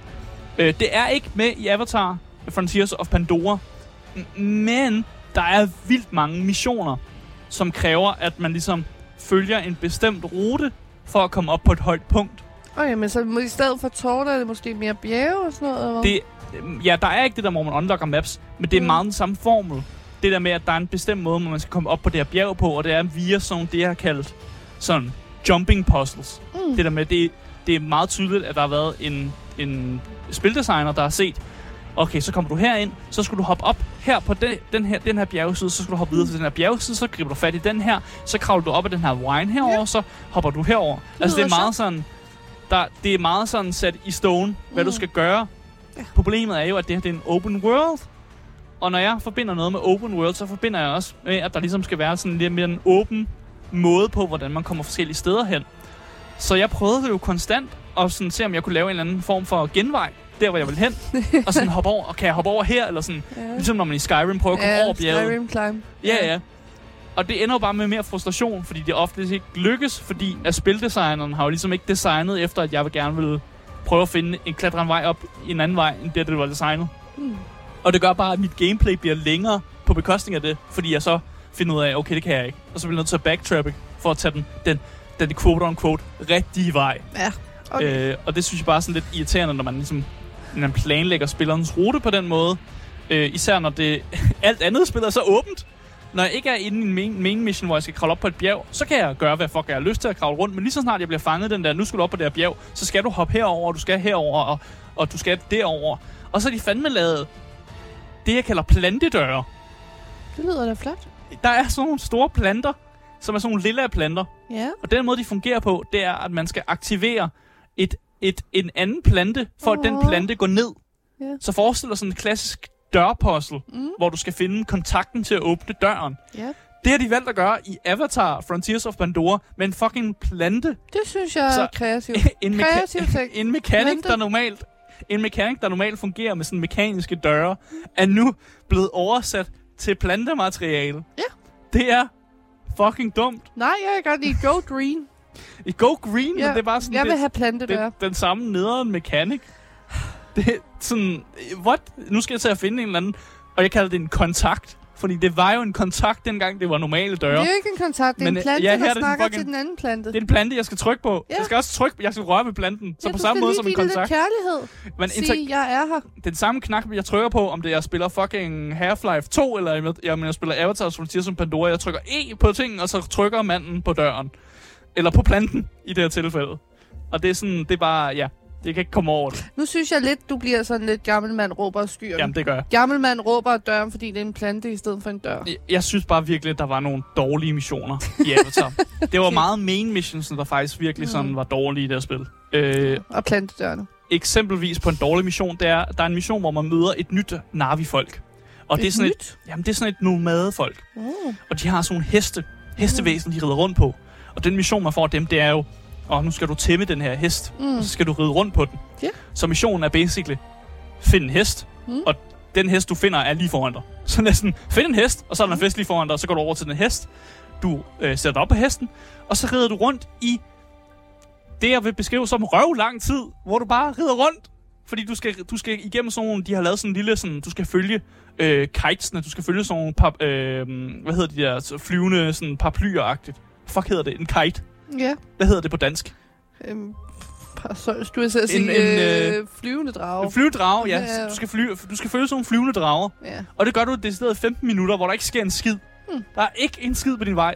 Det er ikke med i Avatar Frontiers of Pandora, men der er vildt mange missioner, som kræver, at man ligesom følger en bestemt rute, for at komme op på et højt punkt. Okay, men så i stedet for tårter er det måske mere bjerge og sådan noget? Det, ja, der er ikke det der, hvor man unlocker maps, men det er meget den samme formel. Det der med, at der er en bestemt måde, hvor man skal komme op på det her bjerg på, og det er via sådan det, jeg har kaldt sådan jumping puzzles. Mm. Det der med, det er meget tydeligt, at der har været en spildesigner, der har set, okay, så kommer du herind, så skal du hoppe op her på den her bjergside, så skal du hoppe videre til den her bjergside, så griber du fat i den her, så kravler du op ad den her wine herover, så hopper du herover. Altså, det er meget sådan... det er meget sådan sat i stone, hvad du skal gøre. Ja. Problemet er jo, at det her det er en open world. Og når jeg forbinder noget med open world, så forbinder jeg også med, at der ligesom skal være sådan lidt mere en åben måde på, hvordan man kommer forskellige steder hen. Så jeg prøvede jo konstant at sådan se, om jeg kunne lave en eller anden form for genvej, der hvor jeg ville hen. Og sådan hoppe over, og kan jeg hoppe over her? Eller sådan, ligesom når man i Skyrim prøver at komme over bjerget. Skyrim climb. Ja. Og det ender jo bare med mere frustration, fordi det ofte ikke lykkes, fordi at spildesigneren har jo ligesom ikke designet efter, at jeg gerne ville prøve at finde en klatrende vej op i en anden vej, end det var designet. Mm. Og det gør bare, at mit gameplay bliver længere på bekostning af det, fordi jeg så finder ud af, okay, det kan jeg ikke. Og så bliver jeg nødt til at backtrack for at tage den quote-on-quote rigtige vej. Ja, okay. Og det synes jeg bare er sådan lidt irriterende, når man ligesom planlægger spillerens rute på den måde. Især når det alt andet spiller så åbent. Når jeg ikke er inde i en main mission, hvor jeg skal kravle op på et bjerg, så kan jeg gøre, hvad fuck jeg har lyst til at kravle rundt. Men lige så snart jeg bliver fanget den der, nu skal du op på det her bjerg, så skal du hoppe herover, og du skal herover og du skal derover. Og så er de fandme lavet det, jeg kalder plantedøre. Det lyder da flot. Der er sådan nogle store planter, som er sådan nogle lilla planter. Ja. Og den måde, de fungerer på, det er, at man skal aktivere en anden plante, for at den plante går ned. Ja. Så forestiller sådan en klassisk dørpuzzle, hvor du skal finde kontakten til at åbne døren. Yep. Det har de valgt at gøre i Avatar Frontiers of Pandora med en fucking plante. Det synes jeg er kreativt. En mekanik, der normalt fungerer med sådan mekaniske døre, er nu blevet oversat til plantemateriale. Ja. Det er fucking dumt. Nej, jeg kan godt lide Go Green. I Go Green? Ja, det er bare sådan, jeg vil have plantedøre. Den samme nederen mekanik. Det er sådan, what? Nu skal jeg til at finde en eller anden, og jeg kalder det en kontakt, fordi det var jo en kontakt dengang, det var normale døre. Det er jo ikke en kontakt, det er en plante, der snakker til den anden plante. Det er en plante, jeg skal trykke på. Ja. Jeg skal også trykke, jeg skal røre ved planten, så på samme måde som en kontakt. Det er kærlighed. Men sig, jeg er her. Den samme knap, jeg trykker på, om det jeg spiller fucking Half-Life 2, eller jeg spiller Avatar, som Pandora, jeg trykker E på tingen, og så trykker manden på døren. Eller på planten, i det her tilfælde. Og det er sådan, det er bare, ja. Det kan ikke komme over det. Nu synes jeg lidt, du bliver sådan lidt gammel mand råber skyerne. Jamen, det gør jeg. Gammel mand råber døren, fordi det er en plante i stedet for en dør. Jeg synes bare virkelig, at der var nogle dårlige missioner i Avatar. Det var meget main missions, der faktisk virkelig sådan var dårlige i det spil. Og plantedørene. Eksempelvis på en dårlig mission, der er en mission, hvor man møder et nyt Na'vi-folk. Og det er sådan nyt? Jamen, det er sådan et nomadefolk. Og de har sådan nogle hestevæsen, de rider rundt på. Og den mission, man får dem, det er jo, og nu skal du tæmme den her hest, og så skal du ride rundt på den. Yeah. Så missionen er basically, find en hest, og den hest, du finder, er lige foran dig. Så næsten, find en hest, og så er der en fest lige foran dig, og så går du over til den hest, du sætter dig op på hesten, og så rider du rundt i det, jeg vil beskrive som røvlang tid, hvor du bare rider rundt, fordi du skal igennem sådan nogle, de har lavet sådan en lille, sådan, du skal følge kitesene, du skal følge sådan nogle, hvad hedder de der, flyvende sådan paraplyer-agtigt. Fuck hedder det, en kite. Ja. Hvad hedder det på dansk? Flyvende drage. En flyvende drage, ja. Du skal følge sådan nogle flyvende drager. Ja. Og det gør du decideret 15 minutter, hvor der ikke sker en skid. Der er ikke en skid på din vej.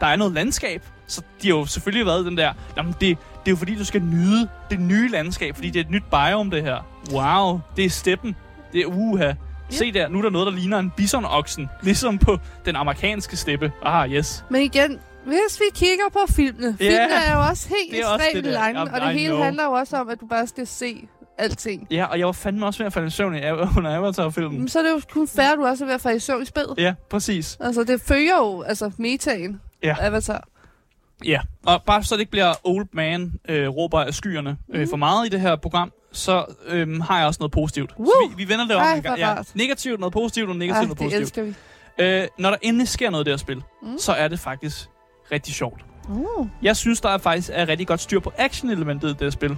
Der er noget landskab, så de har jo selvfølgelig været den der... Jamen, det er jo fordi, du skal nyde det nye landskab, fordi det er et nyt biome, det her. Wow, det er steppen. Det er uha. Yeah. Se der, nu er der noget, der ligner en bisonoksen. Ligesom på den amerikanske steppe. Ah, yes. Men igen... Hvis vi kigger på filmene er jo også helt ekstremt lange, og det hele handler jo også om, at du bare skal se alting. Ja, og jeg var fandme også ved at falde i søvn under Avatar-filmen. Så er det jo kun fair, at du også er ved at falde i søvn i spillet. Ja, præcis. Altså, det følger jo metaen af Avatar. Ja, og bare så det ikke bliver old man råber af skyerne for meget i det her program, så har jeg også noget positivt. Woo! Så vi vender det om en gang. Ja, negativt noget positivt, og negativt noget positivt. Det elsker vi. Når der endelig sker noget i det her spil, så er det faktisk... rigtig sjovt. Jeg synes, der faktisk er rigtig godt styr på action-elementet i det her spil.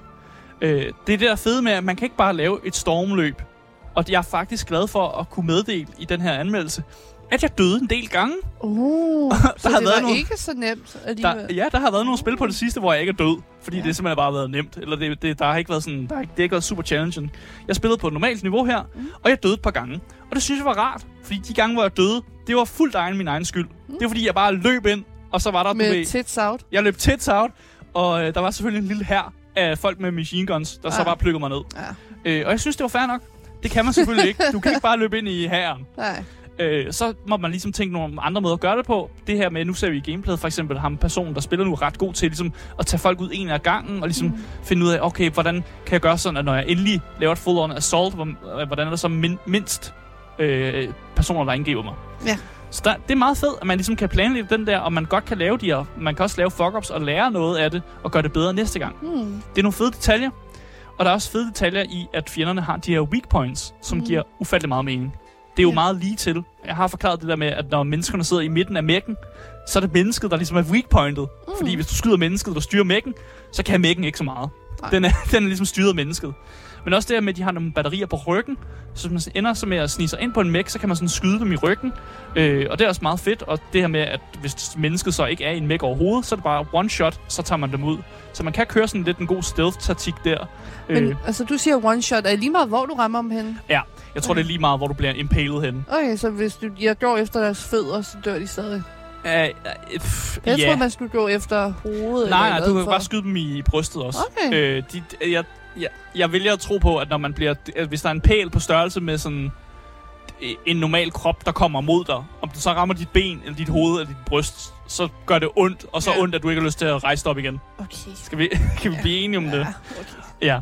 Det er det der fede med, at man kan ikke bare lave et stormløb. Og jeg er faktisk glad for at kunne meddele i den her anmeldelse, at jeg døde en del gange. Så det var nogle... ikke så nemt alligevel. Der har været nogle spil på det sidste, hvor jeg ikke er død. Fordi det simpelthen bare har været nemt. Eller det, der har ikke været sådan, det har ikke været super challenging. Jeg spillede på et normalt niveau her, og jeg døde et par gange. Og det synes jeg var rart, fordi de gange, hvor jeg døde, det var fuldt min egen skyld. Det var fordi, jeg bare løb ind, og så var der... Med tits out. Jeg løb tits out, og der var selvfølgelig en lille hær af folk med machine guns, der så bare plukkede mig ned. Og jeg synes, det var fair nok. Det kan man selvfølgelig ikke. Du kan ikke bare løbe ind i hæren. Så må man ligesom tænke nogle andre måder at gøre det på. Det her med, nu ser vi i gameplayet for eksempel ham personen, der spiller nu ret god til ligesom at tage folk ud en af gangen og ligesom finde ud af, okay, hvordan kan jeg gøre sådan, at når jeg endelig laver et full-on assault, hvordan er der så mindst personer, der indgiver mig. Ja. Så det er meget fedt, at man ligesom kan planlægge den der, og man godt kan lave de her, man kan også lave fuck-ups og lære noget af det, og gøre det bedre næste gang. Det er nogle fede detaljer, og der er også fede detaljer i, at fjenderne har de her weak points, som giver ufattelig meget mening. Det er jo meget lige til. Jeg har forklaret det der med, at når menneskerne sidder i midten af mækken, så er det mennesket, der ligesom er weak-pointet. Fordi hvis du skyder mennesket, der styrer mækken, så kan mækken ikke så meget. Den er ligesom styret af mennesket. Men også det her med, at de har nogle batterier på ryggen. Så hvis man ender så med at snige sig ind på en mæk, så kan man sådan skyde dem i ryggen. Og det er også meget fedt. Og det her med, at hvis mennesket så ikke er i en mæk overhovedet, så er det bare one-shot, så tager man dem ud. Så man kan køre sådan lidt en god stealth-taktik der. Men altså, du siger one-shot. Er det lige meget, hvor du rammer dem henne? Ja, jeg tror, det er lige meget, hvor du bliver impalet henne. Okay, så hvis jeg går efter deres fødder, så dør de stadig. Jeg tror, man skulle gå efter hovedet. Nej, du kan bare skyde dem i brystet også. Okay. Jeg vælger at tro på, at når man bliver, hvis der er en pæl på størrelse med sådan en normal krop, der kommer mod dig, om du så rammer dit ben, eller dit hoved, eller dit bryst, så gør det ondt, og så ondt, at du ikke har lyst til at rejse op igen. Okay. Kan vi blive enige om det? Okay.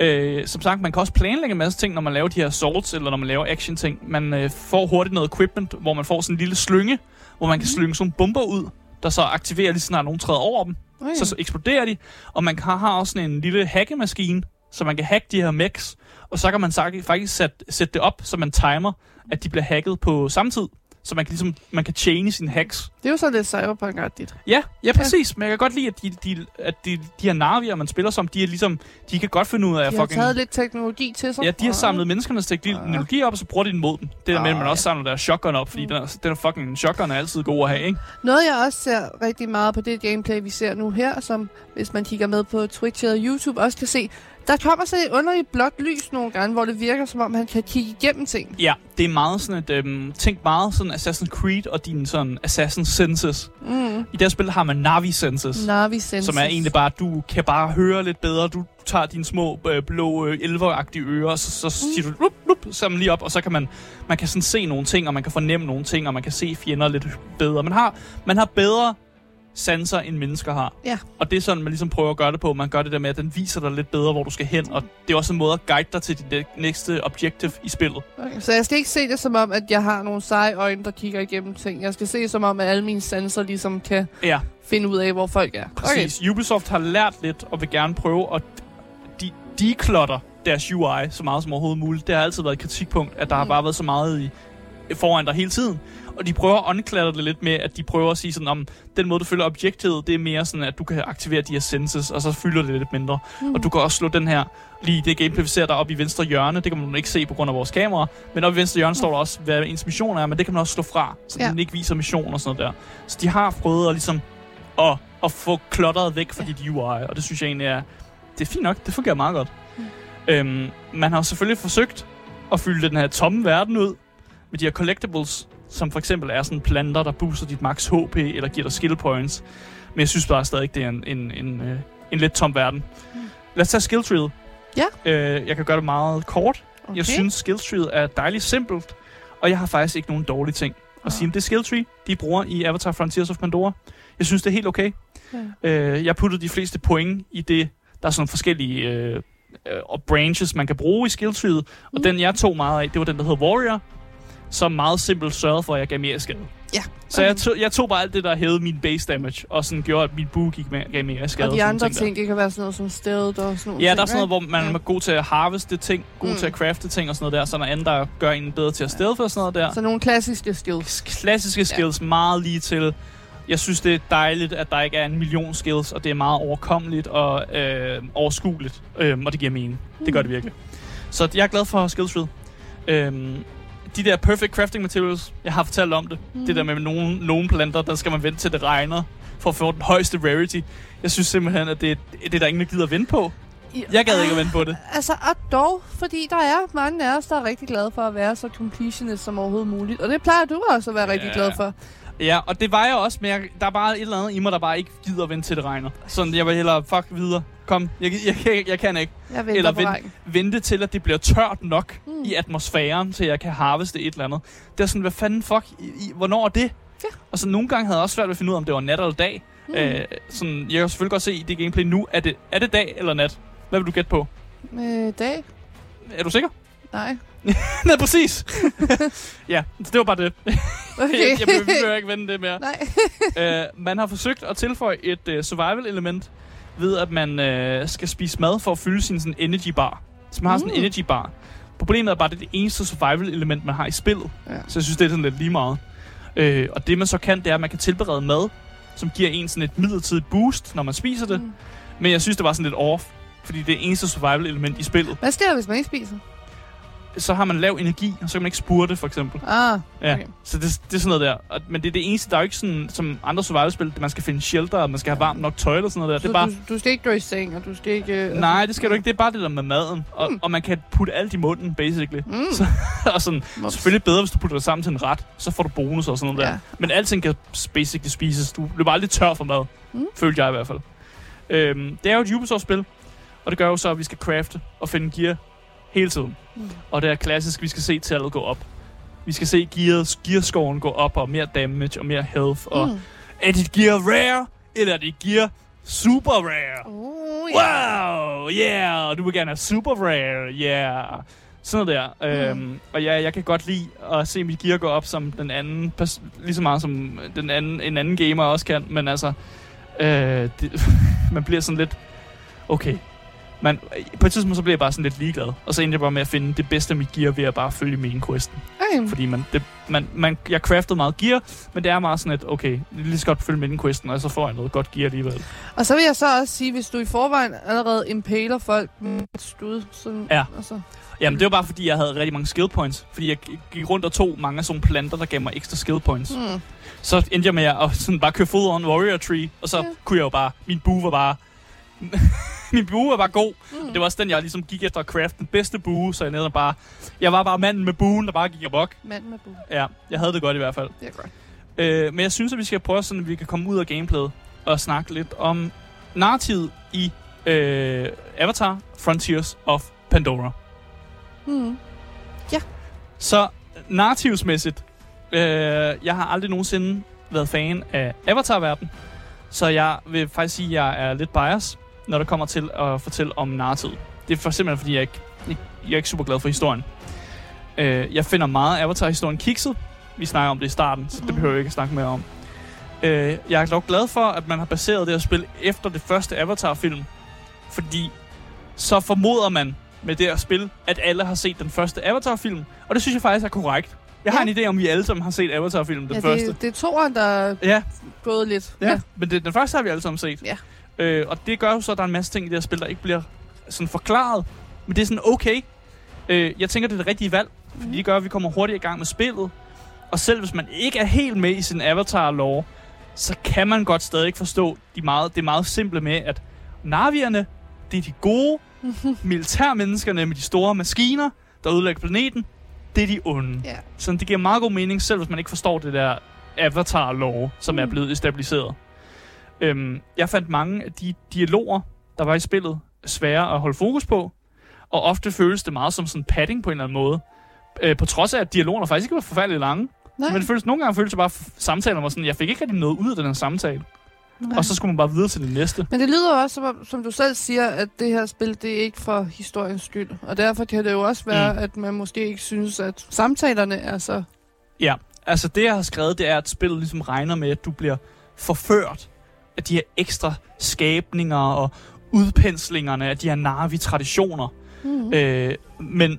Ja. Som sagt, man kan også planlægge en masse ting, når man laver de her assaults, eller når man laver action-ting. Man får hurtigt noget equipment, hvor man får sådan en lille slynge, hvor man kan slynge sådan bomber ud, der så aktiverer lige snart nogen træder over dem. Så eksploderer de, og man har også sådan en lille hackemaskine, så man kan hacke de her mechs, og så kan man faktisk sætte det op, så man timer, at de bliver hacket på samme tid, så man kan ligesom chaine sine hacks. Det er jo så lidt cyberpunk-agtigt. Ja, præcis. Men jeg kan godt lide, at de her narvier, man spiller som, de er ligesom, de kan godt finde ud af at fucking... De har taget lidt teknologi til sig. Ja, de har samlet menneskernes teknologi op, og så bruger de den mod dem. Det der med, at man også samler deres shotgun op, fordi den er fucking shotgun er altid god at have, ikke? Noget, jeg også ser rigtig meget på det gameplay, vi ser nu her, som hvis man kigger med på Twitch eller YouTube, også kan se, der kommer så et underligt blåt lys nogle gange, hvor det virker, som om han kan kigge igennem ting. Ja, det er meget sådan et... tænk meget sådan Assassin's Creed og dine sådan Assassin's Senses. I det spil har man Navi Senses. Navi Senses. Som er egentlig bare, du kan bare høre lidt bedre. Du tager dine små blå elveragtige ører, og så siger du... sammen lige op, og så kan man kan sådan se nogle ting, og man kan fornemme nogle ting, og man kan se fjender lidt bedre. Man har bedre... sanser, end mennesker har. Ja. Og det er sådan, man ligesom prøver at gøre det på. Man gør det der med, at den viser dig lidt bedre, hvor du skal hen, og det er også en måde at guide dig til dit næste objective i spillet. Okay. Så jeg skal ikke se det som om, at jeg har nogle seje øjne, der kigger igennem ting. Jeg skal se det som om, at alle mine sanser ligesom kan finde ud af, hvor folk er. Præcis. Okay. Ubisoft har lært lidt, og vil gerne prøve at deklotter deres UI så meget som overhovedet muligt. Det har altid været et kritikpunkt, at der har bare været så meget foran dig hele tiden. Og de prøver at unklatter det lidt med, at de prøver at sige sådan om, den måde du følger objektet, det er mere sådan, at du kan aktivere de her senses, og så fylder det lidt mindre. Og du kan også slå den her, lige det gameplay, vi ser der oppe i venstre hjørne, det kan man ikke se på grund af vores kamera, men oppe i venstre hjørne står der også, hvad ens mission er, men det kan man også slå fra, så den ikke viser mission og sådan noget der. Så de har prøvet at ligesom at få klotteret væk fra dit UI, og det synes jeg egentlig er, det er fint nok, det fungerer meget godt. Man har selvfølgelig forsøgt at fylde den her tomme verden ud med de her collectibles, som for eksempel er sådan planter, der booster dit max HP, eller giver dig skill points. Men jeg synes bare stadig, det er en lidt tom verden. Lad os tage skilltreet. Ja. Jeg kan gøre det meget kort. Okay. Jeg synes, skilltreet er dejligt simpelt, og jeg har faktisk ikke nogen dårlige ting at sige om det skilltree, de bruger i Avatar Frontiers of Pandora. Jeg synes, det er helt okay. Jeg puttede de fleste point i det. Der er sådan forskellige branches, man kan bruge i skilltreet, og den, jeg tog meget af, det var den, der hedder Warrior, som meget simpelt sørgede for, at jeg gav mere skade. Ja. Okay. Så jeg tog bare alt det, der hævede min base damage, og sådan gjorde, at min bue gav mere skade. Og de andre ting, det kan være sådan noget som stealth og sådan noget. Ja, der er sådan noget, hvor man er god til at harveste ting, god til at crafte ting og sådan noget der, så der er andre, der gør en bedre til at stealth og sådan noget der. Så nogle klassiske skills. Klassiske skills, meget lige til. Jeg synes, det er dejligt, at der ikke er 1 million skills, og det er meget overkommeligt og overskueligt, og det giver mening. Det gør det virkelig. Så jeg er glad for skillsreed. de der perfect crafting materials, jeg har fortalt om det. Mm. Det der med nogle planter, der skal man vente til det regner, for at få den højeste rarity. Jeg synes simpelthen, at det er der ingen, der gider at vente på. Jeg gad ikke at vente på det. Altså, og dog, fordi der er mange af os, der er rigtig glade for at være så completionist som overhovedet muligt. Og det plejer du også at være rigtig glad for. Ja, og det var jeg også, men der er bare et eller andet i mig, der bare ikke gider at vente til det regner. Sådan, jeg vil hellere, fuck, videre. Kom, jeg kan ikke. Eller vente til, at det bliver tørt nok i atmosfæren, så jeg kan harveste et eller andet. Det er sådan, hvad fanden, fuck, hvornår er det? Ja. Og så nogle gange havde jeg også svært ved at finde ud af, om det var nat eller dag. Sådan, jeg kan selvfølgelig godt se i det gameplay nu, er det dag eller nat? Hvad vil du gætte på? Dag. Er du sikker? Nej. Nej, præcis. Ja, så det var bare det. Okay. Jeg behøver ikke vende det mere. Nej. Man har forsøgt at tilføje et survival-element ved, at man skal spise mad for at fylde sin sådan energy bar. Så man har sådan en energy bar. Problemet er bare, det er det eneste survival-element, man har i spillet. Ja. Så jeg synes, det er sådan lidt lige meget. Og det, man så kan, det er, at man kan tilberede mad, som giver en sådan et midlertidigt boost, når man spiser det. Men jeg synes, det var sådan lidt off. Fordi det er eneste survival-element i spillet. Hvad sker der, hvis man ikke spiser? Så har man lav energi, og så kan man ikke spurte, for eksempel. Ah, okay. Ja, så det er sådan noget der. Men det er det eneste, der er jo ikke sådan, som andre survival-spil, man skal finde shelter, og man skal have varmt nok tøjler og sådan noget der. Så det er bare... du skal ikke gå i seng, og du skal ikke... Nej, det skal du ikke. Det er bare det der med maden. Og man kan putte alt i munden, basically. Så, og sådan, selvfølgelig bedre, hvis du putter det sammen til en ret, så får du bonus og sådan noget der. Men alting kan basically spises. Du løber aldrig tør for mad, følte jeg i hvert fald. Det er jo et Ubisoft-spil. Og det gør jo så, at vi skal crafte og finde gear hele tiden. Og det er klassisk, vi skal se tallet gå op. Vi skal se gearskoven gå op, og mere damage, og mere health. Og er dit gear rare, eller er dit gear super rare? Wow, yeah, du vil gerne have super rare, yeah. Sådan der. Og ja, jeg kan godt lide at se mit gear gå op som den anden, lige så meget som en anden gamer også kan. Men altså, man bliver sådan lidt, okay... Men på et tidspunkt så bliver jeg bare sådan lidt ligeglad. Og så endte jeg bare med at finde det bedste af mit gear ved at bare følge main questen. Fordi jeg craftede meget gear, men det er meget sådan et, okay, lige så godt følge main questen, og så får jeg noget godt gear alligevel. Og så vil jeg så også sige, hvis du i forvejen allerede impaler folk med et stud, sådan... Ja. Altså. Jamen det var bare fordi, jeg havde rigtig mange skill points. Fordi jeg gik rundt og tog mange af sådan planter, der gav mig ekstra skill points. Så endte jeg med at sådan bare købe foder on warrior tree, og så kunne jeg jo bare... Min bue var bare... Min bue var bare god. Det var også den, jeg ligesom gik efter at crafte den bedste bue, så jeg var bare manden med buen, der bare gik amok. Manden med buen. Ja, jeg havde det godt i hvert fald. Det er godt. Men jeg synes, at vi skal prøve sådan, at vi kan komme ud af gameplayet og snakke lidt om narrativet i Avatar Frontiers of Pandora. Ja. Så narrativsmæssigt, jeg har aldrig nogensinde været fan af Avatar-verden, så jeg vil faktisk sige, at jeg er lidt biased, når det kommer til at fortælle om narrativet. Det er simpelthen, fordi jeg er ikke super glad for historien. Jeg finder meget Avatar-historien kikset. Vi snakker om det i starten, så det behøver jeg ikke at snakke mere om. Jeg er dog glad for, at man har baseret det her spil efter det første Avatar-film. Fordi så formoder man med det her spil, at alle har set den første Avatar-film. Og det synes jeg faktisk er korrekt. Jeg har en idé om, vi alle sammen har set Avatar-filmen, den første. Det er toeren, der gået lidt. Ja, men den første har vi alle sammen set. Ja. Og det gør jo så, at der er en masse ting i det her spil, der ikke bliver sådan forklaret. Men det er sådan, okay. Jeg tænker, det er det rigtige valg. Fordi det gør, at vi kommer hurtigt i gang med spillet. Og selv hvis man ikke er helt med i sin avatar-lore, så kan man godt stadig forstå det meget simple med, at Navierne, det er de gode. Militærmenneskerne med de store maskiner, der ødelægger planeten, det er de onde. Yeah. Så det giver meget god mening, selv hvis man ikke forstår det der avatar-lore, som er blevet stabiliseret. Jeg fandt mange af de dialoger, der var i spillet, svære at holde fokus på. Og ofte føles det meget som sådan padding på en eller anden måde. På trods af, at dialogerne faktisk ikke var forfærdeligt lange. Nej. Men nogle gange føles det bare, samtaler var sådan, jeg fik ikke rigtig noget ud af den her samtale. Nej. Og så skulle man bare videre til det næste. Men det lyder også, som du selv siger, at det her spil, det er ikke for historiens skyld. Og derfor kan det jo også være, at man måske ikke synes, at samtalerne er så... Ja, altså det, jeg har skrevet, det er, at spillet ligesom regner med, at du bliver forført af de her ekstra skabninger og udpenslingerne af de her Na'vi-traditioner. Men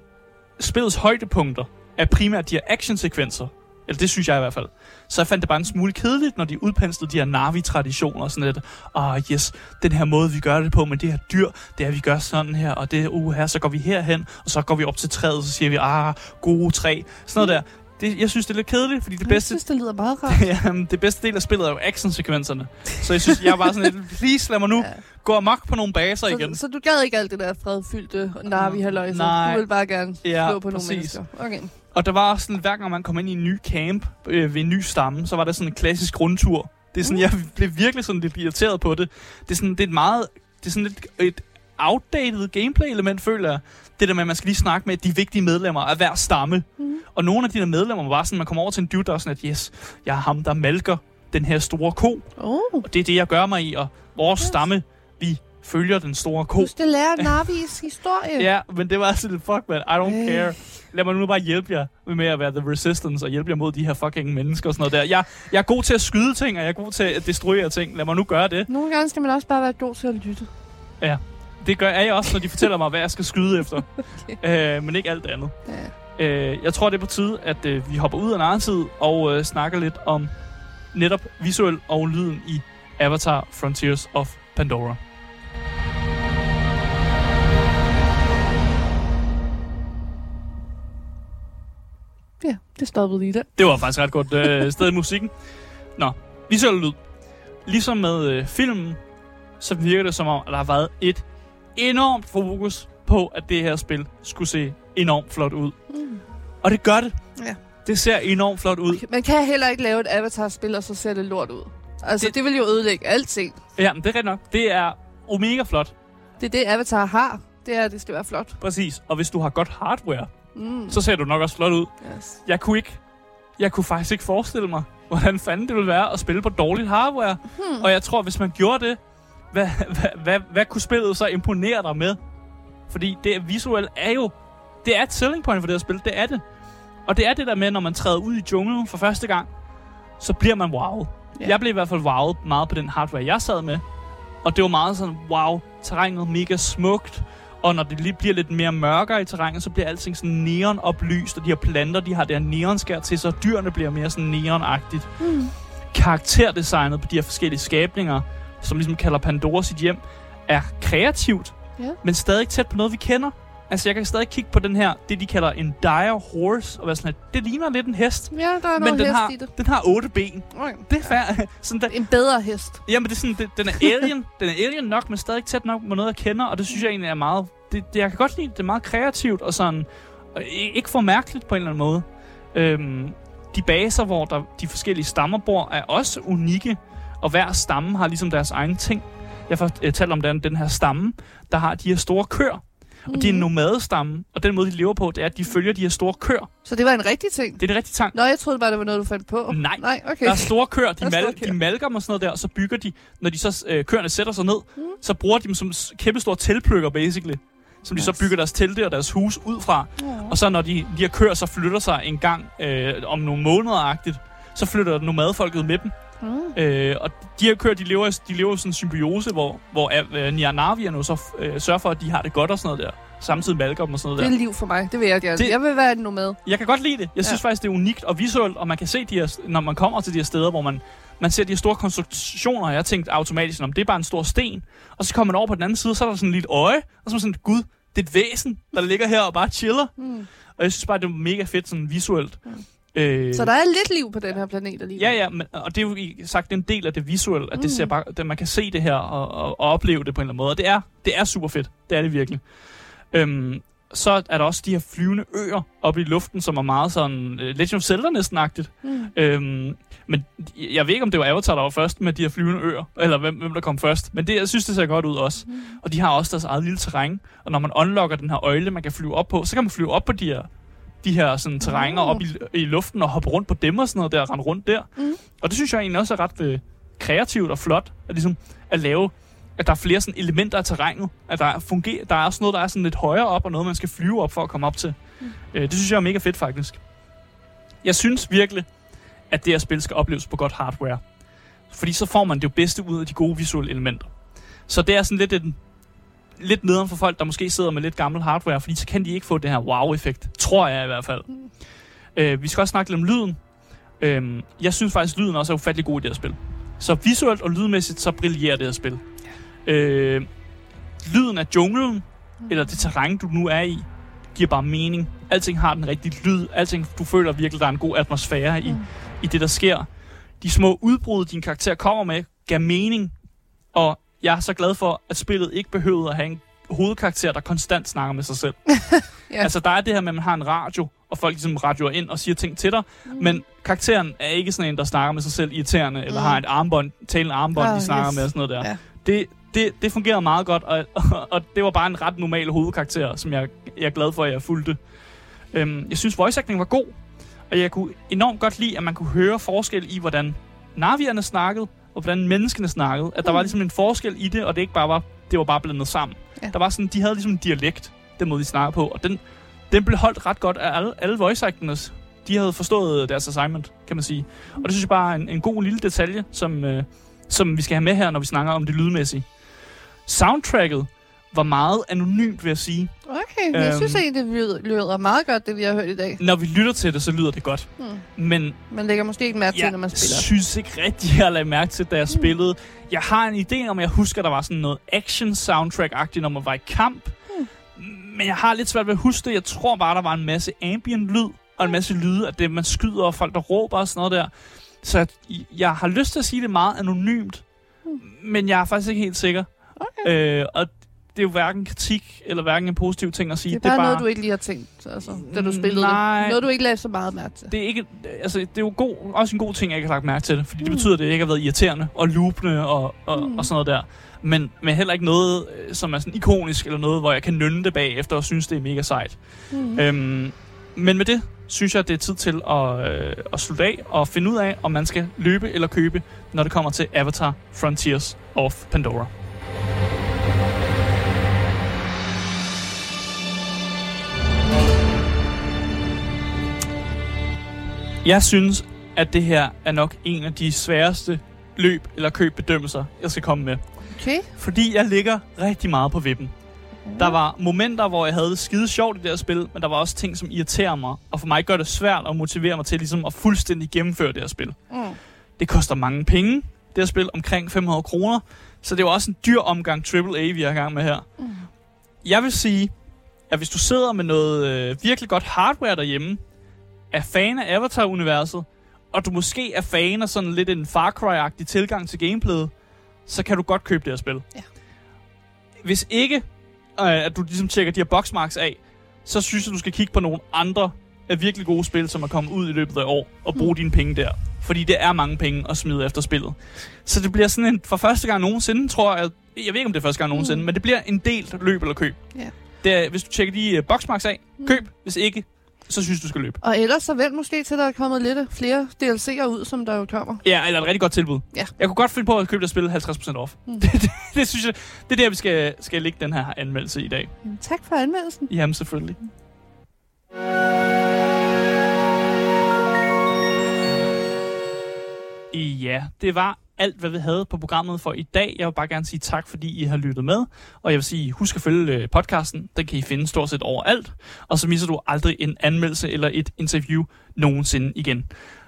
spillets højdepunkter er primært de her actionsekvenser, Eller det synes jeg i hvert fald. Så jeg fandt det bare en smule kedeligt, når de udpenslede de her Na'vi-traditioner og sådan lidt. Yes, den her måde, vi gør det på med det her dyr, det er, vi gør sådan her, og det her, så går vi herhen, og så går vi op til træet, og så siger vi, gode træ, sådan noget der. Det, jeg synes, det er lidt kedeligt, fordi det bedste... Jeg synes, det lyder meget rart. Jamen, det bedste del af spillet er jo action-sekvenserne. Så jeg synes, jeg er bare sådan lidt, please lad mig nu gå amok på nogle baser så, igen. Så du gad ikke alt det der fredfyldte Na'vi-halløjse? Nej. Du ville bare gerne slå på nogle mennesker? Okay. Og der var sådan, hver gang man kom ind i en ny camp ved en ny stamme, så var der sådan en klassisk rundtur. Det er sådan, jeg blev virkelig sådan lidt irriteret på det. Det er sådan, det er et meget... Det er sådan lidt et outdated gameplay-element, føler jeg. Det der med, at man skal lige snakke med de vigtige medlemmer af hver stamme. Mm. Og nogle af de der medlemmer var bare sådan, man kommer over til en dude, der er sådan, at yes, jeg er ham, der malker den her store ko. Og det er det, jeg gør mig i. Og vores stamme, vi følger den store ko. Du skal lære Na'vis historie. Ja, men det var altså lidt, fuck man, I don't care. Lad mig nu bare hjælpe jer med at være The Resistance, og hjælpe jer mod de her fucking mennesker og sådan noget der. Jeg er god til at skyde ting, og jeg er god til at destruere ting. Lad mig nu gøre det. Nogle gange skal man også bare være god til at lytte. Ja. Det gør jeg også, når de fortæller mig, hvad jeg skal skyde efter. Okay. Men ikke alt andet. Yeah. Jeg tror, det er på tide, at vi hopper ud af narretid og snakker lidt om netop visuel og lyden i Avatar Frontiers of Pandora. Ja, det stoppede lige der. Det var faktisk ret godt sted i musikken. Nå, visuel lyd. Ligesom med filmen, så virker det som om, at der har været et enormt fokus på, at det her spil skulle se enormt flot ud. Mm. Og det gør det. Ja. Det ser enormt flot ud. Okay, man kan heller ikke lave et Avatar-spil, og så ser det lort ud. Altså, det vil jo ødelægge alting. Jamen, det er rigtigt nok. Det er omega flot. Det er det, Avatar har. Det er, det skal være flot. Præcis. Og hvis du har godt hardware, så ser du nok også flot ud. Yes. Jeg kunne faktisk ikke forestille mig, hvordan fanden det ville være at spille på dårligt hardware. Hmm. Og jeg tror, hvis man gjorde det, hvad kunne spillet så imponere dig med? Fordi det visuelle er jo... Det er et selling point for det her spil. Det er det. Og det er det der med, når man træder ud i junglen for første gang, så bliver man wowet. Yeah. Jeg blev i hvert fald wowet meget på den hardware, jeg sad med. Og det var meget sådan, wow, terrænet mega smukt. Og når det lige bliver lidt mere mørkere i terrænet, så bliver alting sådan neonoplyst. Og de her planter, de har der neonskær til, så dyrene bliver mere sådan neonagtigt. Mm. Karakterdesignet på de her forskellige skabninger, som ligesom kalder Pandora sit hjem, er kreativt, men stadig tæt på noget, vi kender. Altså, jeg kan stadig kigge på den her, det de kalder en dire horse, og være sådan, at det ligner lidt en hest. Ja, der er men den har, den har 8 ben. Okay. Det er sådan, en bedre hest. Jamen, det er sådan, den er alien. Den er alien nok, men stadig tæt nok på noget, jeg kender, og det synes jeg egentlig er meget... Jeg kan godt lide, det er meget kreativt, og sådan... Og ikke for mærkeligt på en eller anden måde. De baser, hvor de forskellige stammer bor, er også unikke. Og hver stamme har ligesom deres egen ting. Jeg har talt om den her stamme, der har de her store køer. Og det er en nomadestamme, og den måde, de lever på, det er, at de følger de her store køer. Så det var en rigtig ting? Det er en rigtig ting. Nå, jeg troede bare, det var noget, du fandt på. Nej, okay. Der er store køer, de malker dem og sådan noget der, og så bygger de, når de så køerne sætter sig ned, så bruger de dem som kæmpestore teltpløkker, basically. Som de så bygger deres telte og deres hus ud fra. Og så når de her køer så flytter sig en gang om nogle måneder-agtigt, så flytter nomadfolket med dem. Og de her køer, de lever sådan en symbiose, hvor Na'vi'erne så sørger for, at de har det godt og sådan noget der. Samtidig malker dem og sådan noget der. Det er liv for mig, det vil jeg gerne. Jeg vil være en nomad. Jeg kan godt lide det. Jeg synes faktisk, det er unikt og visuelt, og man kan se de her, når man kommer til de her steder, hvor man ser de her store konstruktioner, og jeg tænkte automatisk, om det er bare en stor sten. Og så kommer man over på den anden side, så er der sådan et lille øje, og så er sådan, gud, det er et væsen, der ligger her og bare chiller. Og jeg synes bare, det er mega fedt sådan visuelt. Så der er lidt liv på den her planet alligevel. Ja, men, og det er jo sagt en del af det visuelle, at det ser bare, at man kan se det her og opleve det på en eller anden måde. Og det er super fedt. Det er det virkelig. Så er der også de her flyvende øer oppe i luften, som er meget sådan Legend of Zelda næsten-agtigt. Men jeg ved ikke, om det var Avatar, der var først med de her flyvende øer, eller hvem der kom først. Men det, jeg synes, det ser godt ud også. Og de har også deres eget lille terræn. Og når man unlocker den her øjle, man kan flyve op på, så kan man flyve op på de her sådan terrænger op i luften og hoppe rundt på dem og sådan noget der, og rende rundt der. Og det synes jeg egentlig også er ret kreativt og flot, at ligesom at lave, at der er flere sådan elementer af terrænet, at der er også noget, der er sådan lidt højere op, og noget, man skal flyve op for at komme op til. Det synes jeg er mega fedt, faktisk. Jeg synes virkelig, at det her spil skal opleves på godt hardware. Fordi så får man det jo bedste ud af de gode visuelle elementer. Så det er sådan lidt lidt nederen for folk, der måske sidder med lidt gammel hardware, fordi så kan de ikke få den her wow-effekt. Tror jeg i hvert fald. Vi skal også snakke lidt om lyden. Jeg synes faktisk, lyden også er ufattelig god i det her spil. Så visuelt og lydmæssigt, så brillerer det her spil. Lyden af junglen, eller det terræn, du nu er i, giver bare mening. Alting har den rigtige lyd. Alting, du føler virkelig, der er en god atmosfære i det, der sker. De små udbrud, din karakter kommer med, gav mening. Og jeg er så glad for, at spillet ikke behøvede at have en hovedkarakter, der konstant snakker med sig selv. Ja. Altså, der er det her med, at man har en radio, og folk ligesom radioer ind og siger ting til dig, men karakteren er ikke sådan en, der snakker med sig selv irriterende, eller har et armbånd, talende armbånd, de snakker med, og sådan noget der. Ja. Det fungerede meget godt, og det var bare en ret normal hovedkarakter, som jeg er glad for, at jeg fulgte. Jeg synes, voice acting var god, og jeg kunne enormt godt lide, at man kunne høre forskel i, hvordan navierne snakkede, og hvordan menneskene snakkede. At der var ligesom en forskel i det, og det ikke bare var, det var bare blandet sammen. Ja. Der var sådan, de havde ligesom en dialekt, den måde de snakkede på, og den blev holdt ret godt af alle voice actors. De havde forstået deres assignment, kan man sige. Og det synes jeg bare er en god lille detalje, som vi skal have med her, når vi snakker om det lydmæssige. Soundtracket var meget anonymt, vil jeg sige. Okay, jeg synes egentlig, det lyder meget godt, det vi har hørt i dag. Når vi lytter til det, så lyder det godt. Men man lægger måske ikke mærke til, når man spiller. Jeg synes ikke rigtigt, jeg lagde mærke til, da jeg spillede. Jeg har en idé om, jeg husker, der var sådan noget action-soundtrack-agtigt, når man var i kamp. Men jeg har lidt svært ved at huske det. Jeg tror bare, der var en masse ambient-lyd, og en masse lyde af det, man skyder, og folk, der råber og sådan noget der. Så jeg har lyst til at sige, det meget anonymt, men jeg er faktisk ikke helt sikker. Okay. Og det er jo hverken kritik, eller hverken en positiv ting at sige. Det er bare noget, du ikke lige har tænkt, altså, da du spillede det. Noget, du ikke lagde så meget mærke til. Det er, ikke, altså, det er jo også en god ting, at jeg ikke har lagt mærke til det, fordi det betyder, at det ikke har været irriterende og loopende og sådan noget der. Men heller ikke noget, som er sådan ikonisk, eller noget, hvor jeg kan nynne det bagefter og synes, det er mega sejt. Men med det synes jeg, det er tid til at slutte af og finde ud af, om man skal løbe eller købe, når det kommer til Avatar Frontiers of Pandora. Jeg synes, at det her er nok en af de sværeste løb- eller købbedømmelser, jeg skal komme med. Okay. Fordi jeg ligger rigtig meget på vippen. Der var momenter, hvor jeg havde det skide sjovt i det her spil, men der var også ting, som irriterer mig. Og for mig gør det svært at motivere mig til ligesom at fuldstændig gennemføre det her spil. Det koster mange penge, det her spil, omkring 500 kroner. Så det var også en dyr omgang AAA, vi er i gang med her. Jeg vil sige, at hvis du sidder med noget virkelig godt hardware derhjemme, er fan af Avatar-universet, og du måske er fan af sådan lidt en Far Cry-agtig tilgang til gameplayet, så kan du godt købe det her spil. Ja. Hvis ikke, at du ligesom tjekker de her boxmarks af, så synes jeg, du skal kigge på nogle andre af virkelig gode spil, som er kommet ud i løbet af år, og bruge dine penge der. Fordi det er mange penge at smide efter spillet. Så det bliver sådan en, for første gang nogensinde, tror jeg, jeg ved ikke, om det er første gang nogensinde, men det bliver en delt løb eller køb. Ja. Det er, hvis du tjekker de boxmarks af, køb, hvis ikke, så synes du skal løbe. Og ellers så vent måske til, der er kommet lidt flere DLC'er ud, som der jo kommer. Ja, eller et rigtig godt tilbud. Ja. Jeg kunne godt finde på at købe det spil 50% off. Det synes jeg, det er der, vi skal lægge den her anmeldelse i dag. Jamen, tak for anmeldelsen. Jamen, selvfølgelig. Ja, det var alt, hvad vi havde på programmet for i dag. Jeg vil bare gerne sige tak, fordi I har lyttet med. Og jeg vil sige, husk at følge podcasten. Den kan I finde stort set overalt. Og så misser du aldrig en anmeldelse eller et interview nogensinde igen.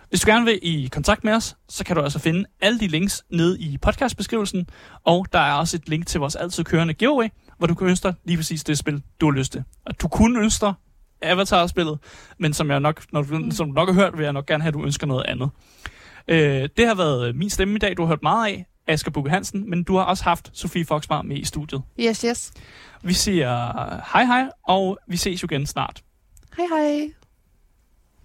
Hvis du gerne vil i kontakt med os, så kan du altså finde alle de links nede i podcastbeskrivelsen. Og der er også et link til vores altid kørende giveaway, hvor du kan ønske dig lige præcis det spil, du har lyst til. Og du kunne ønske dig Avatar-spillet, men som jeg nok, som du nok har hørt, vil jeg nok gerne have, at du ønsker noget andet. Det har været min stemme i dag, du har hørt meget af, Asger Bugge Hansen, men du har også haft Sofie Foxmar med i studiet. Yes, yes. Vi siger hej hej, og vi ses jo igen snart. Hej hej.